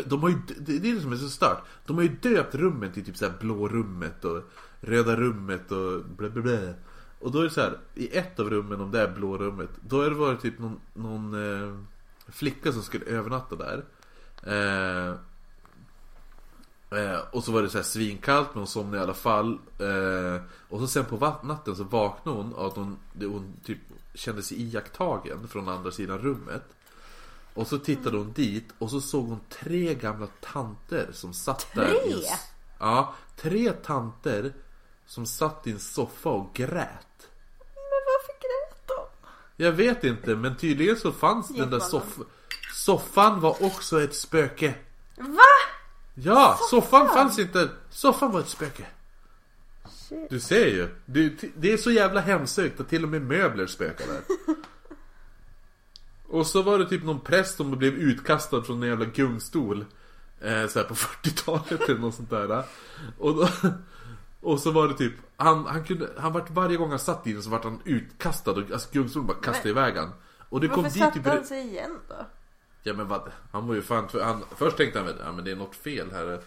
De har ju, det är det som är så stört. De har ju döpt rummen till typ så här blå rummet och röda rummet och bla bla bla. Och då är det så här, i ett av rummen, om det är blå rummet, då är det varit typ någon flicka som skulle övernatta där. Och så var det så här svinkallt, men hon somnade i alla fall. Och så sen på natten så vaknade hon av att hon typ kände sig iakttagen från andra sidan rummet. Och så tittade hon dit och så såg hon tre gamla tanter som satt där. Ja, tre tanter som satt i en soffa och grät. Men varför grät de? Jag vet inte, men tydligen så fanns den där soffan var också ett spöke. Va? Ja, soffan fanns inte. Soffan var ett spöke. Shit. Du ser ju, det är så jävla hemsökt att till och med möbler spökar där. Och så var det typ någon präst som blev utkastad från en jävla gungstol så här på 40-talet eller något sånt där. Och så var det typ han vart, varje gång han satt i den så vart han utkastad och alltså gungstolen bara kastade iväg han. Och det kom dit satt typ han sig igen då. Ja men vad, han var ju fan först tänkte han ja men det är något fel här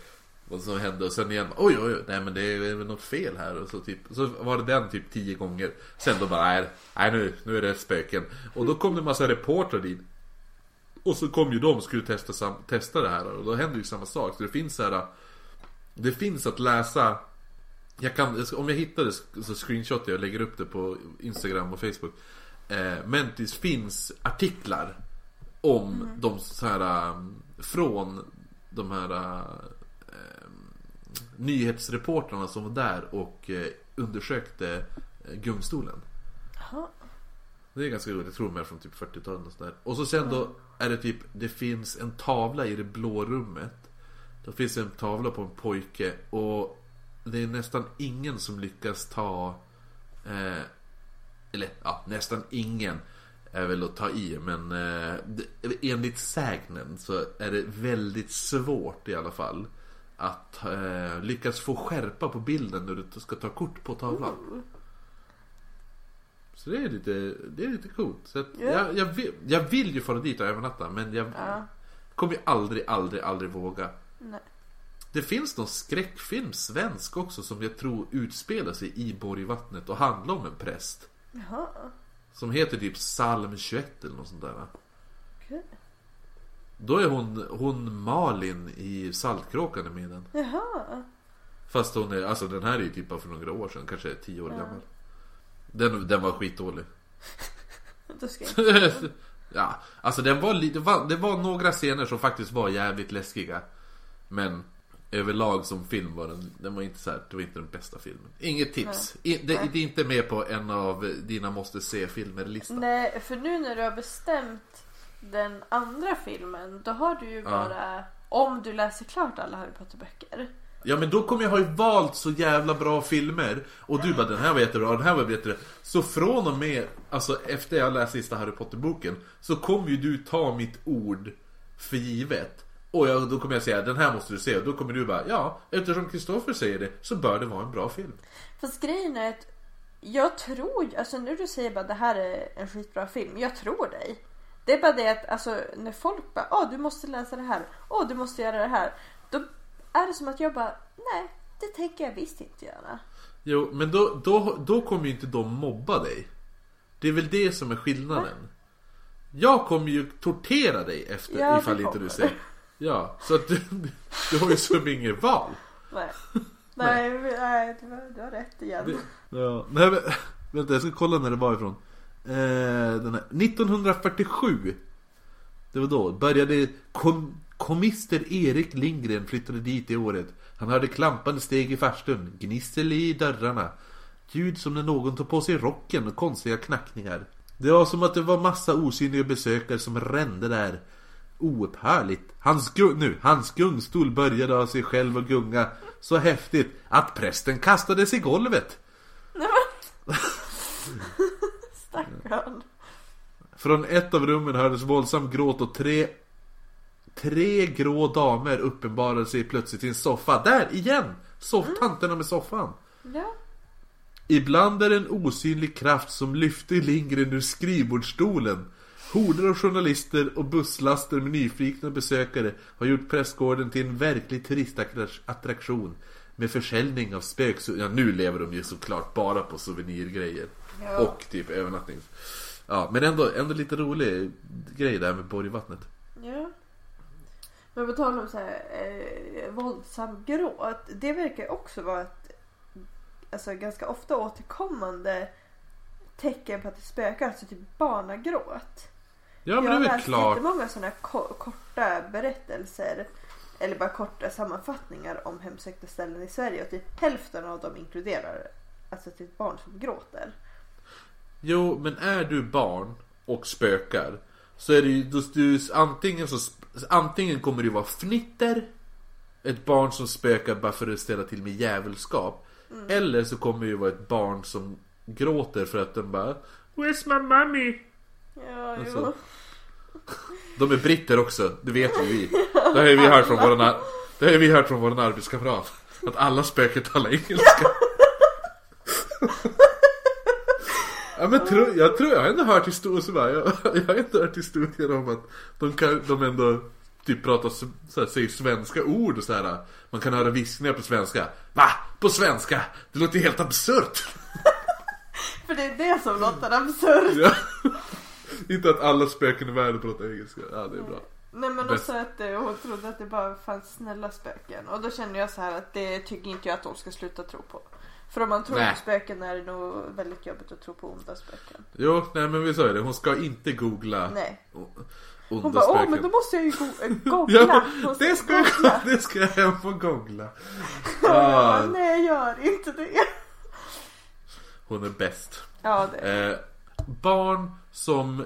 vad som hände, och sen igen oj nej men det är väl något fel här, och så var det den typ 10 gånger. Sen då bara nej nu är det spöken, och då kom det en massa reportrar dit, och så kom ju de och skulle testa det här, och då hände ju samma sak. Så det finns här, det finns att läsa. Om jag hittar det så screenshotar jag och lägger upp det på Instagram och Facebook. Men det finns artiklar om de så här från de här nyhetsreporterna som var där och undersökte gungstolen. Aha. Det är ganska roligt, jag tror mer från typ 40-talet och sådär. Och så sen då är det typ, det finns en tavla i det blå rummet. Då finns en tavla på en pojke, och det är nästan ingen som lyckas ta eller ja, nästan ingen är väl att ta i, men enligt sägnen så är det väldigt svårt i alla fall att lyckas få skärpa på bilden när du ska ta kort på tavlan. Så det är lite coolt. Så att jag vill ju fara dit och övernatta, men jag kommer ju aldrig våga. Nej. Det finns någon skräckfilm svensk också som jag tror utspelar sig i Borgvattnet och handlar om en präst. Jaha. Som heter typ Psalm 21 eller något sånt där. Okej. Då är hon Malin i Saltkråkan med den. Jaha. Fast hon är, alltså den här är ju typ bara för några år sedan, kanske 10 år gammal. Den var skitdålig. Då ska jag inte. Ja, alltså det var några scener som faktiskt var jävligt läskiga. Men överlag som film var den var inte så här, det var inte den bästa filmen. Inget tips. Det är inte med på en av dina måste se filmer-listan. Nej, för nu när du har bestämt den andra filmen, då har du ju bara om du läser klart alla Harry Potter böcker. Ja, men då kommer jag ha valt så jävla bra filmer. Och du bara, den här var jättebra, den här var bättre. Så från och med, alltså efter jag läste sista Harry Potter-boken, så kommer ju du ta mitt ord för givet. Och då kommer jag säga, den här måste du se. Och då kommer du bara, ja, eftersom Kristoffer säger det, så bör det vara en bra film. Fast grejen är att jag tror, alltså när du säger bara, det här är en skitbra film, jag tror dig. Det är bara det att, alltså, när folk bara, du måste läsa det här, du måste göra det här, då är det som att jag bara, nej, det tänker jag visst inte göra. Jo, men då kommer ju inte de mobba dig. Det är väl det som är skillnaden. Mm. Jag kommer ju tortera dig efter, ifall inte du säger. Ja, så att du har ju som ingen val. Nej, du har rätt igen. Nej, men, vänta, jag ska kolla när det var ifrån. Den här, 1947. Det var då, började kommister Erik Lindgren flyttade dit i året. Han hörde klampande steg i farstun, gnissel i dörrarna, ljud som när någon tog på sig rocken och konstiga knackningar. Det var som att det var massa osynliga besökare som rände där oupphörligt. Hans gungstol började av sig själv och gunga så häftigt att prästen kastades i golvet. Stackarn. Från ett av rummen hördes våldsam gråt och tre grå damer uppenbarade sig plötsligt i en soffa. Där igen! Sofftanterna med soffan. Ja. Ibland är det en osynlig kraft som lyfter Lindgren ur skrivbordsstolen. Horder av journalister och busslaster med nyfikna besökare har gjort prästgården till en verklig turistattraktion med försäljning av spöksuvenir. Ja, nu lever de ju såklart bara på souvenirgrejer. Ja. Och typ övernattning. Ja, men ändå lite rolig grej där med Borgvattnet. Ja. Men på tal om så här våldsam gråt, det verkar också vara ett alltså ganska ofta återkommande tecken på att det spökar, alltså typ barnagråt. Ja, men jag det är väl klart. Det är många sådana korta berättelser eller bara korta sammanfattningar om hemsökta ställen i Sverige och typ hälften av dem inkluderar alltså typ barn som gråter. Jo, men är du barn och spökar så är det ju antingen kommer det vara fnitter, ett barn som spökar bara för att ställa till med djävulskap, eller så kommer det ju vara ett barn som gråter för att den bara where's my mommy? Ja, alltså. De är britter också, det vet ju vi. Det har vi hört från vår arbetskamrat att alla spöker talar engelska. Ja, men jag har ändå hört historier om att de ändå typ pratar säger svenska ord och så här. Man kan höra viskningar på svenska. Va? På svenska? Det låter helt absurt. För det är det som låter absurt. Ja. Inte att alla spöken i världen pratar engelska. Ja, det är bra. Nej, men också att hon trodde att det bara fanns snälla spöken. Och då känner jag så här att det tycker inte jag att de ska sluta tro på. För om man tror på spöken är det nog väldigt jobbigt att tro på onda spöken. Jo, nej, men vi sa ju det. Hon ska inte googla onda hon bara, spöken. Men då måste jag ju googla. Ja, det ska jag hem få googla. Ja, nej, gör inte det. Hon är bäst. Ja, det är. Barn som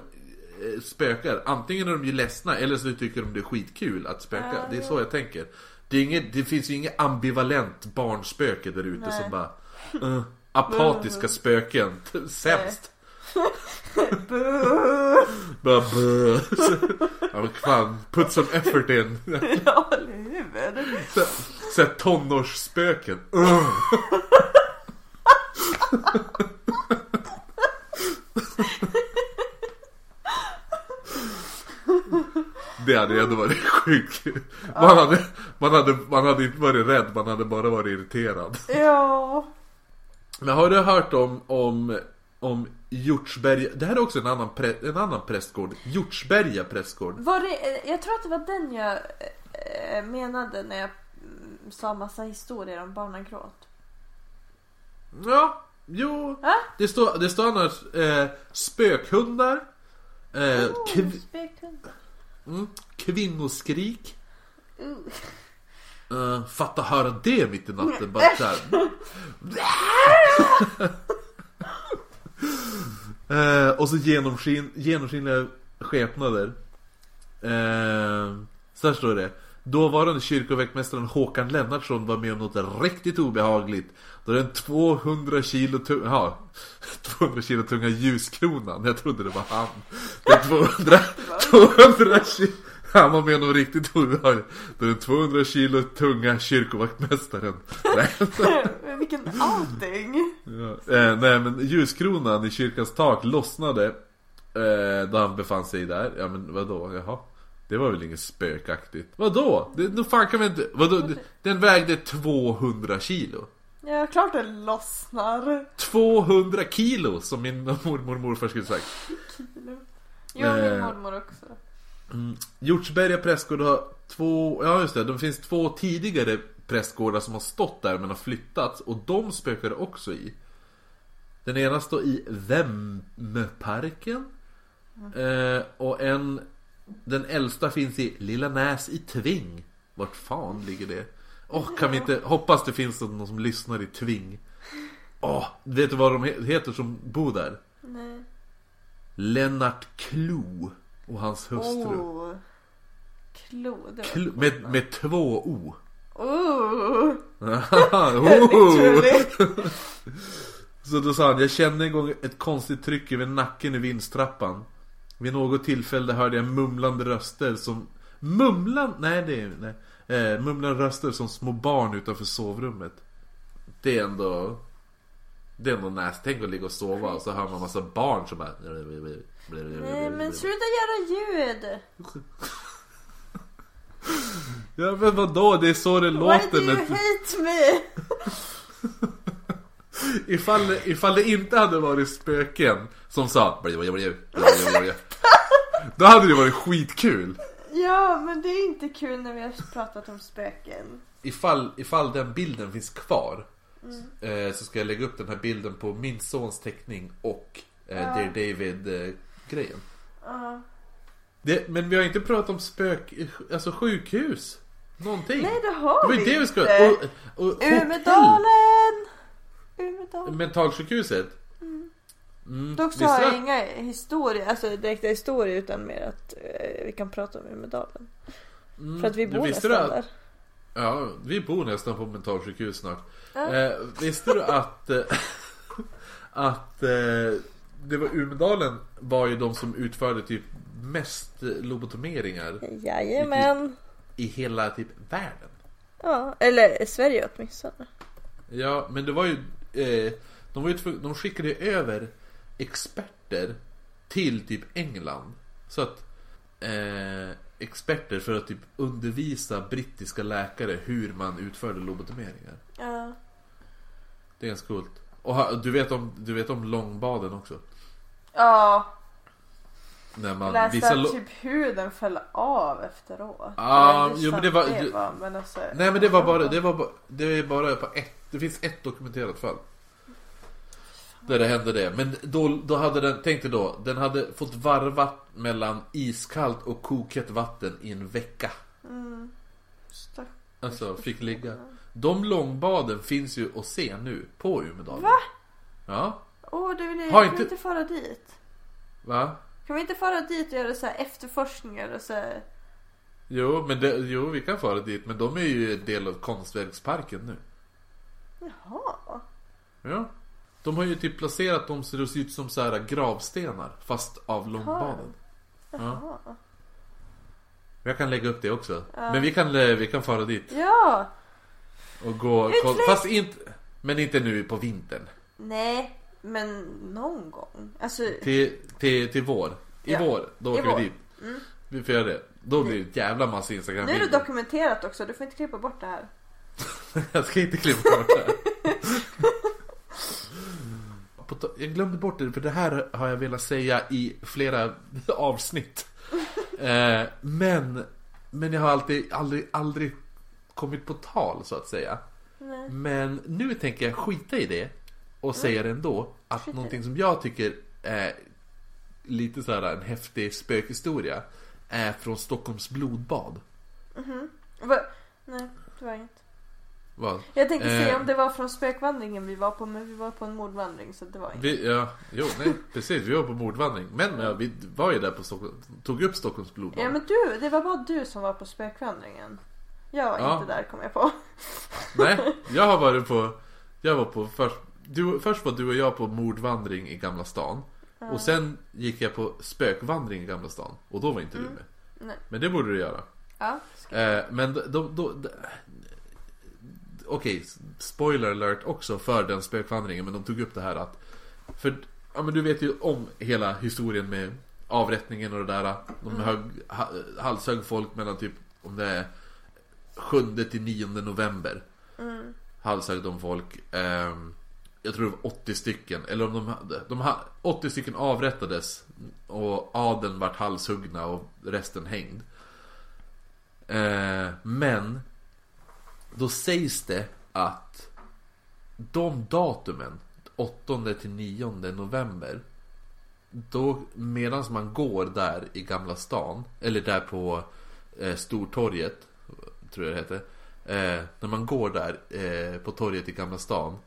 spökar, antingen är de ju ledsna eller så tycker de det är skitkul att spöka. Det är så jag tänker. Det finns ju inget ambivalent barnspöke där ute som bara apatiska spöken sämst. Bara fan, put some effort in. Ja, livet. Så tonårsspöken. det hade ju ändå varit sjukt. Man hade inte varit rädd, man hade bara varit irriterad. Ja. Men har du hört om Hjortsberga? Det här är också en annan prästgård. Hjortsberga prästgård. Jag tror att det var den jag menade när jag sa massa historier om barnagråt. Ja, jo. Äh? Det står annars spökhundar. Spökhundar. Kvinnoskrik. Fatta höra det mitt i natten bara så här. Och så genomskinliga skepnader. Så här står det. Dåvarande kyrkoväktmästaren Håkan Lennartson var med om något riktigt obehagligt. Då den 200 kilo tunga ljuskronan. Jag trodde det var han. Den 200 kilo... Han var med om riktigt obehagligt. Då den 200 kilo tunga kyrkovaktmästaren. Vilken outing! Ja. Nej, men ljuskronan i kyrkans tak lossnade då han befann sig där. Ja, men vadå? Jaha. Det var väl inget spökaktigt. Vadå? Det fan kan vi inte... Vadå? Den vägde 200 kilo. Ja, klart det lossnar. 200 kilo, som min mormor och morfar skulle sagt. Kilo. Jo, min mormor också. Hjortsberga prästgård har två... Ja, just det. Det finns två tidigare prästgårdar som har stått där men har flyttats. Och de spökade också i. Den ena står i Vemmöparken. Och en... Den äldsta finns i Lilla näs i Tving. Vart fan ligger det? Kan vi inte... Hoppas det finns någon som lyssnar i Tving. Vet du vad de heter som bor där? Nej. Lennart Klo och hans hustru. Klo. Med två O. Så då sa han: jag kände en gång ett konstigt tryck över nacken i vindstrappan. Vid något tillfälle hörde jag mumlande röster som små barn utanför sovrummet. Det är ändå näst. Tänk att ligga och sova och så hör man massa barn som bara... Nej, men sluta göra ljud. Ja, men vadå? Det är så det låter. Why do you hate me? Ifall det inte hade varit spöken som sa då hade det varit skitkul. Ja, men det är inte kul när vi har pratat om spöken. Ifall den bilden finns kvar, så ska jag lägga upp den här bilden på min sons teckning och Dear David-grejen. Men vi har inte pratat om alltså sjukhus någonting. Nej, det har vi inte. Umedalen. Mentalsjukhuset. Dock så har jag inga historier, alltså direkta historier, utan mer att vi kan prata om Umedalen. För att vi bor nästan där. Ja, vi bor nästan på mentalsjukhus snart. Visste du att det var Umedalen var ju de som utförde typ mest lobotomeringar. Jajamän. I hela typ världen. Ja, eller Sverige åtminstone. Ja, men det var ju... De skickade över experter till typ England. Så att experter för att typ undervisa brittiska läkare hur man utförde lobotomeringar. Ja. Det är ganska coolt. Och du vet om långbaden också. Ja. När man typ huden föll av efteråt. Ja, men det var men alltså, nej, men det var bara på ett. Det finns ett dokumenterat fall där det hände det. Men då hade den hade fått varvat mellan iskallt och kokhett vatten i en vecka. Alltså fick ligga. De långbaden finns ju att se nu på Umedalen. Va? Ja. Kan vi inte fara dit? Va? Kan vi inte fara dit och göra så här efterforskningar och så här... Jo, vi kan fara dit. Men de är ju del av konstverksparken nu. Jaha. Ja. De har ju typ placerat dem så det ser ut som så här gravstenar fast av långbaden. Ja. Jag kan lägga upp det också. Ja. Men vi kan fara dit. Ja. Och gå fast inte, men inte nu på vintern. Nej, men någon gång. Alltså till vår. I vår då åker vi dit. Vi får göra det. Då blir det ett jävla massa Instagram. Nu är det dokumenterat också. Du får inte klippa bort det här. Jag ska inte klippa bort det här. Jag glömde bort det, för det här har jag velat säga i flera avsnitt. Men jag har aldrig kommit på tal, så att säga. Nej. Men nu tänker jag skita i det och säga det ändå. Att någonting som jag tycker är lite så här en häftig spökhistoria är från Stockholms blodbad. Nej, det var inget. Vad? Jag tänkte se om det var från spökvandringen vi var på, men vi var på en mordvandring, så det var inget. Precis, vi var på mordvandring. Men ja, vi var ju där på Stockholm, tog upp Stockholms blodbad. Ja, men du, det var bara du som var på spökvandringen. Jag var inte där, kom jag på. Nej, jag har varit på, jag var på först var du och jag på mordvandring i Gamla stan. Och sen gick jag på spökvandring i Gamla stan. Och då var inte du med. Nej. Men det borde du göra. Ja, men då okej, spoiler alert också för den spökvandringen. Men de tog upp det här att, för ja, men du vet ju om hela historien med avrättningen och det där. De halshögg folk mellan typ, om det är 7 till 9 november halshögg de folk. Jag tror det var 80 stycken. Eller om de hade 80 stycken avrättades, och adeln vart halshuggna och resten hängd. Men då sägs det att de datumen 8 till 9 november, då medan man går där i Gamla stan, eller där på Stortorget, tror jag det heter, när man går där på torget i Gamla stan,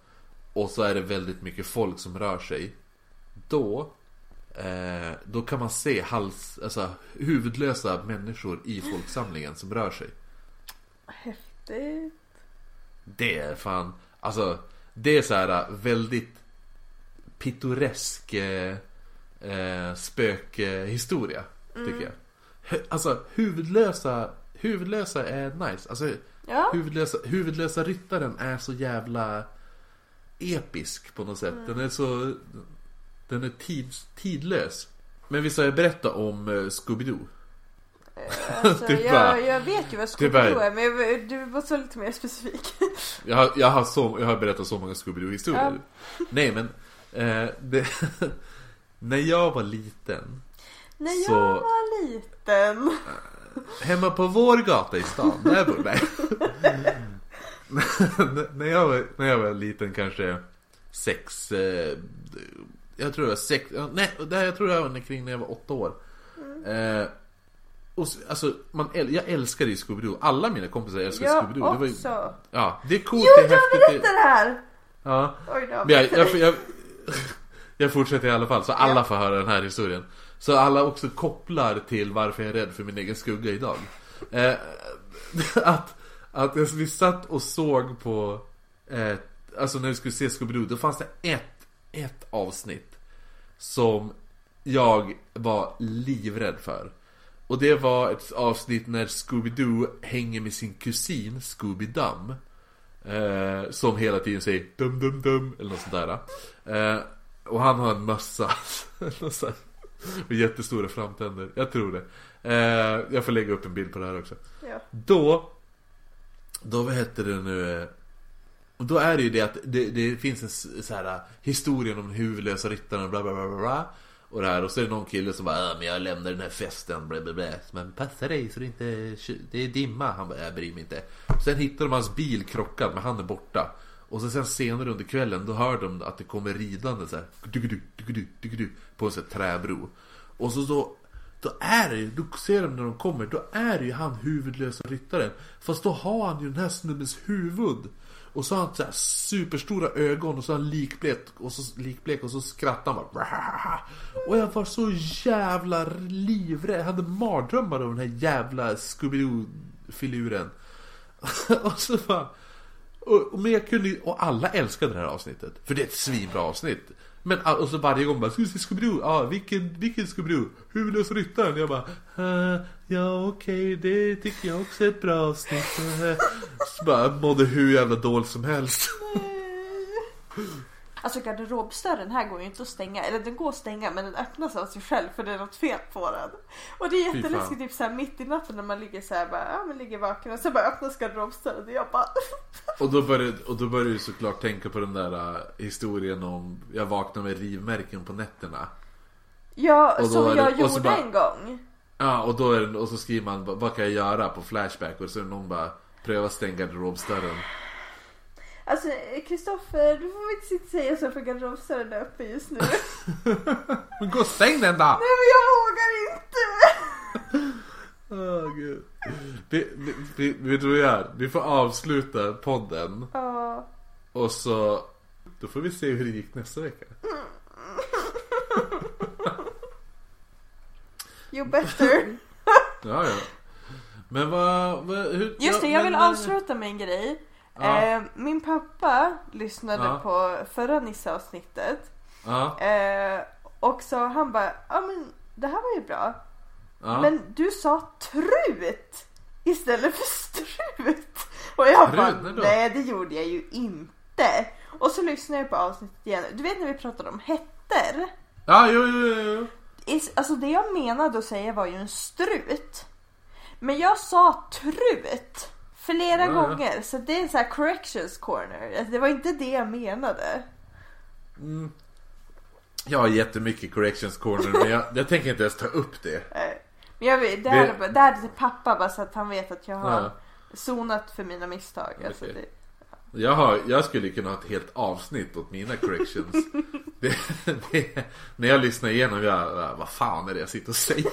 och så är det väldigt mycket folk som rör sig, då kan man se huvudlösa människor i folksamlingen som rör sig. Häftigt. Det är fan, alltså det är så här väldigt pittoresk spökhistoria, tycker jag. Alltså huvudlösa är nice. Alltså huvudlösa ryttaren är så jävla episk på något sätt. Den är tidlös. Men vi ska berätta om Scooby-Doo. Alltså, jag vet ju vad Scooby-Doo är, men du var så lite mer specifik. Jag har berättat så många Scooby-Doo-historier. Nej, men när jag var liten. Hemma på vår gata i stan där jag bodde. När jag var liten, kanske 6, jag tror jag var 6, nej, jag tror jag var kring när jag var 8 år. Och alltså jag älskade ju Scooby-Doo. Alla mina kompisar älskade Scooby-Doo. Jag också. Det är coolt. Jo, det är häftigt det här. Ja. Oj då. Men jag fortsätter i alla fall, så alla får höra den här historien. Så alla också kopplar till varför jag är rädd för min egen skugga idag. Att vi satt och såg på alltså när vi skulle se Scooby-Doo, då fanns det ett avsnitt som jag var livrädd för. Och det var ett avsnitt när Scooby-Doo hänger med sin kusin Scooby-Dum, som hela tiden säger dum dum dum eller något sånt där. Och han har en mössa med jättestora framtänder. Jag tror det. Jag får lägga upp en bild på det här också. Ja. Då vad heter det nu? Och då är det ju det att det finns en så här historien om huvudlösa ryttarna, bla bla bla bla. Och där, och så är det någon kille som bara, men jag lämnar den här festen, bla bla bla. Men passa dig så det inte, det är dimma. Han bara, jag bryr mig inte. Sen hittar de hans bil krockad, men han är borta. Och sen senare under kvällen, då hör de att det kommer ridande så här, på en sån här träbro. Och då är det ju, då ser de när de kommer, då är det ju han huvudlösa ryttaren. Fast då har han ju den här snubbens huvud. Och så har han så här superstora ögon, och så har han likblek, och så skrattar han bara. Och jag var så jävla livrädd. Jag hade mardrömmar om den här jävla Scooby-Doo-filuren. Och så bara... men jag kunde, och alla älskade det här avsnittet, för det är ett svinbra avsnitt. Men och så varje gång bara, ska vi se Scooby-Doo? Ja, vilken Scooby-Doo? Huvudlös ryttaren. Jag bara, ja okej, det tycker jag också är ett bra avsnitt. Så bara mådde hur jävla dåligt som helst. Alltså garderobsdörren här går ju inte att stänga. Eller den går att stänga, men den öppnas av sig själv för det är något fel på den. Och det är jätteläskigt typ så här mitt i natten när man ligger så här bara, ja, man ligger vaken och så bara öppnas garderobsdörren och jag bara... och då börjar du såklart tänka på den där historien om jag vaknar med rivmärken på nätterna. Ja, och som jag gjorde bara, en gång. Ja, och då är det, och så skriver man vad kan jag göra på Flashback och så är någon bara pröva stänga garderobsdörren. Alltså, Kristoffer, du får inte sitta och säga så för garderobsdörren är öppen just nu. Men gå och stäng den då! Nej, men jag vågar inte! Åh, gud. Vi tror jag är. Vi får avsluta podden. Ja. Och så då får vi se hur det gick nästa vecka. You better. Ja, ja. Men hur, just det, jag vill avsluta med en grej. Ja. Min pappa lyssnade på förra Nissa-avsnittet. Ja. Och så han bara, ja men det här var ju bra. Ja. Men du sa trut istället för strut. Och jag bara, nej det gjorde jag ju inte. Och så lyssnade jag på avsnittet igen. Du vet när vi pratade om hetter. Ja, jo. Alltså det jag menade att säga var ju en strut. Men jag sa trut flera gånger. Så det är så här corrections corner. Alltså det var inte det jag menade. Mm. Jag har jättemycket corrections corner. Men jag tänker inte ens ta upp det. Nej. Men jag vet, det här är pappa bara så att han vet att jag har zonat för mina misstag. Okay. Alltså det... Jag skulle kunna ha ett helt avsnitt åt mina corrections. När jag lyssnar igenom jag, vad fan är det jag sitter och säger?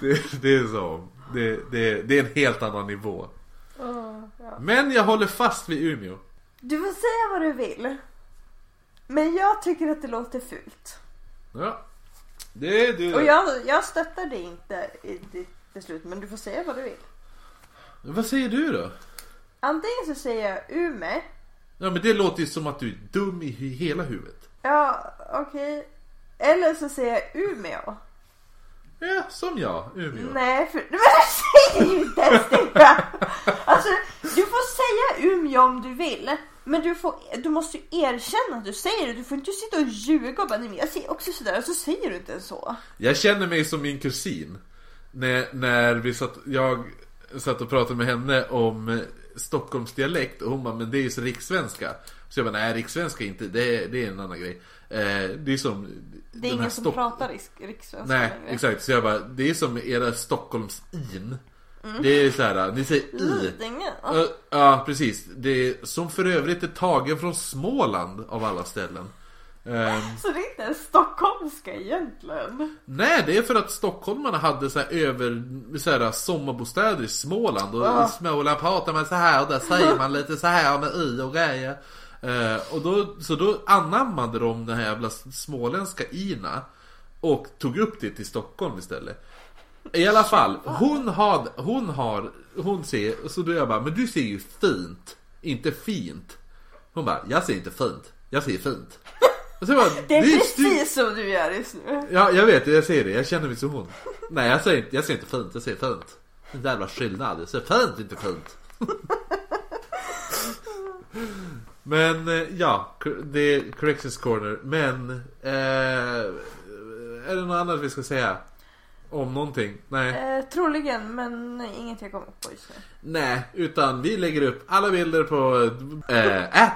Det är så. Det är en helt annan nivå. Oh, ja. Men jag håller fast vid Umeå. Du får säga vad du vill. Men jag tycker att det låter fult. Ja. Det. Och jag stöttar dig inte i ditt beslut, men du får säga vad du vill. Vad säger du då? Antingen så säger jag Ume. Ja, men det låter ju som att du är dum i hela huvudet. Ja, okej. Eller så säger jag Umeå. Ja, som jag, Umeå. Nej, för... men jag säger ju inte ens det. Alltså, du får säga Umeå om du vill. Men du måste ju erkänna att du säger det. Du får inte sitta och ljuga och bara, nej, men jag säger också sådär. Och så säger du inte ens så. Jag känner mig som min kusin. När vi satt... Jag satt och pratade med henne om Stockholms dialekt och hon bara, men det är ju så rikssvenska. Så jag bara, nej rikssvenska inte, det är en annan grej. Det är som... Det är ingen som pratar rikssvenska. Nej, längre. Exakt. Så jag bara, det är som era Stockholms in. Mm. Det är så här, ni säger i. Ja, precis. Det är som för övrigt är tagen från Småland av alla ställen. Så det är inte en stockholmska egentligen. Nej, det är för att stockholmarna hade så här sommarbostäder i Småland. Och i Småland pratar man så här och där säger man lite så här med i och grejer. Så då anammade de den här jävla småländska ina och tog upp det till Stockholm istället. I alla fall, hon ser, så då jag bara, men du ser ju fint, inte fint. Hon bara, jag ser inte fint, jag ser fint. Bara, det är precis som du gör just nu. Ja, jag vet, jag säger det, jag känner mig som hon. Nej, jag säger inte fint, jag säger fint. Den där var skillnad, jag säger fint, inte fint. Men ja, det är corrections corner. Men är det något annat vi ska säga? Om någonting? Nej. Troligen, men inget jag kommer på just nu. Nej, utan vi lägger upp alla bilder på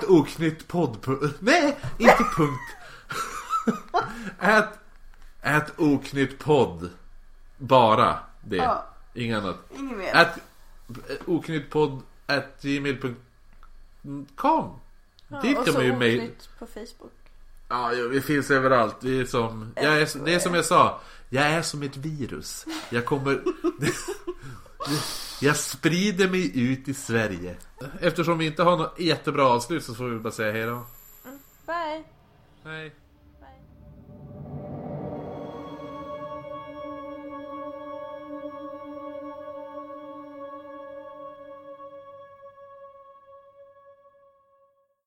@oknyttpodd. Nej, inte punkt. @oknyttpodd. Bara det. Ja. Inget annat. Inget mer. @oknyttpodd@gmail.com. Ja, dit kan man ju mejla. På Facebook. Ja, vi finns överallt. Vi är som, det är som jag sa. Jag är som ett virus. Jag sprider mig ut i Sverige. Eftersom vi inte har något jättebra avslut så får vi bara säga hej då. Bye. Hej.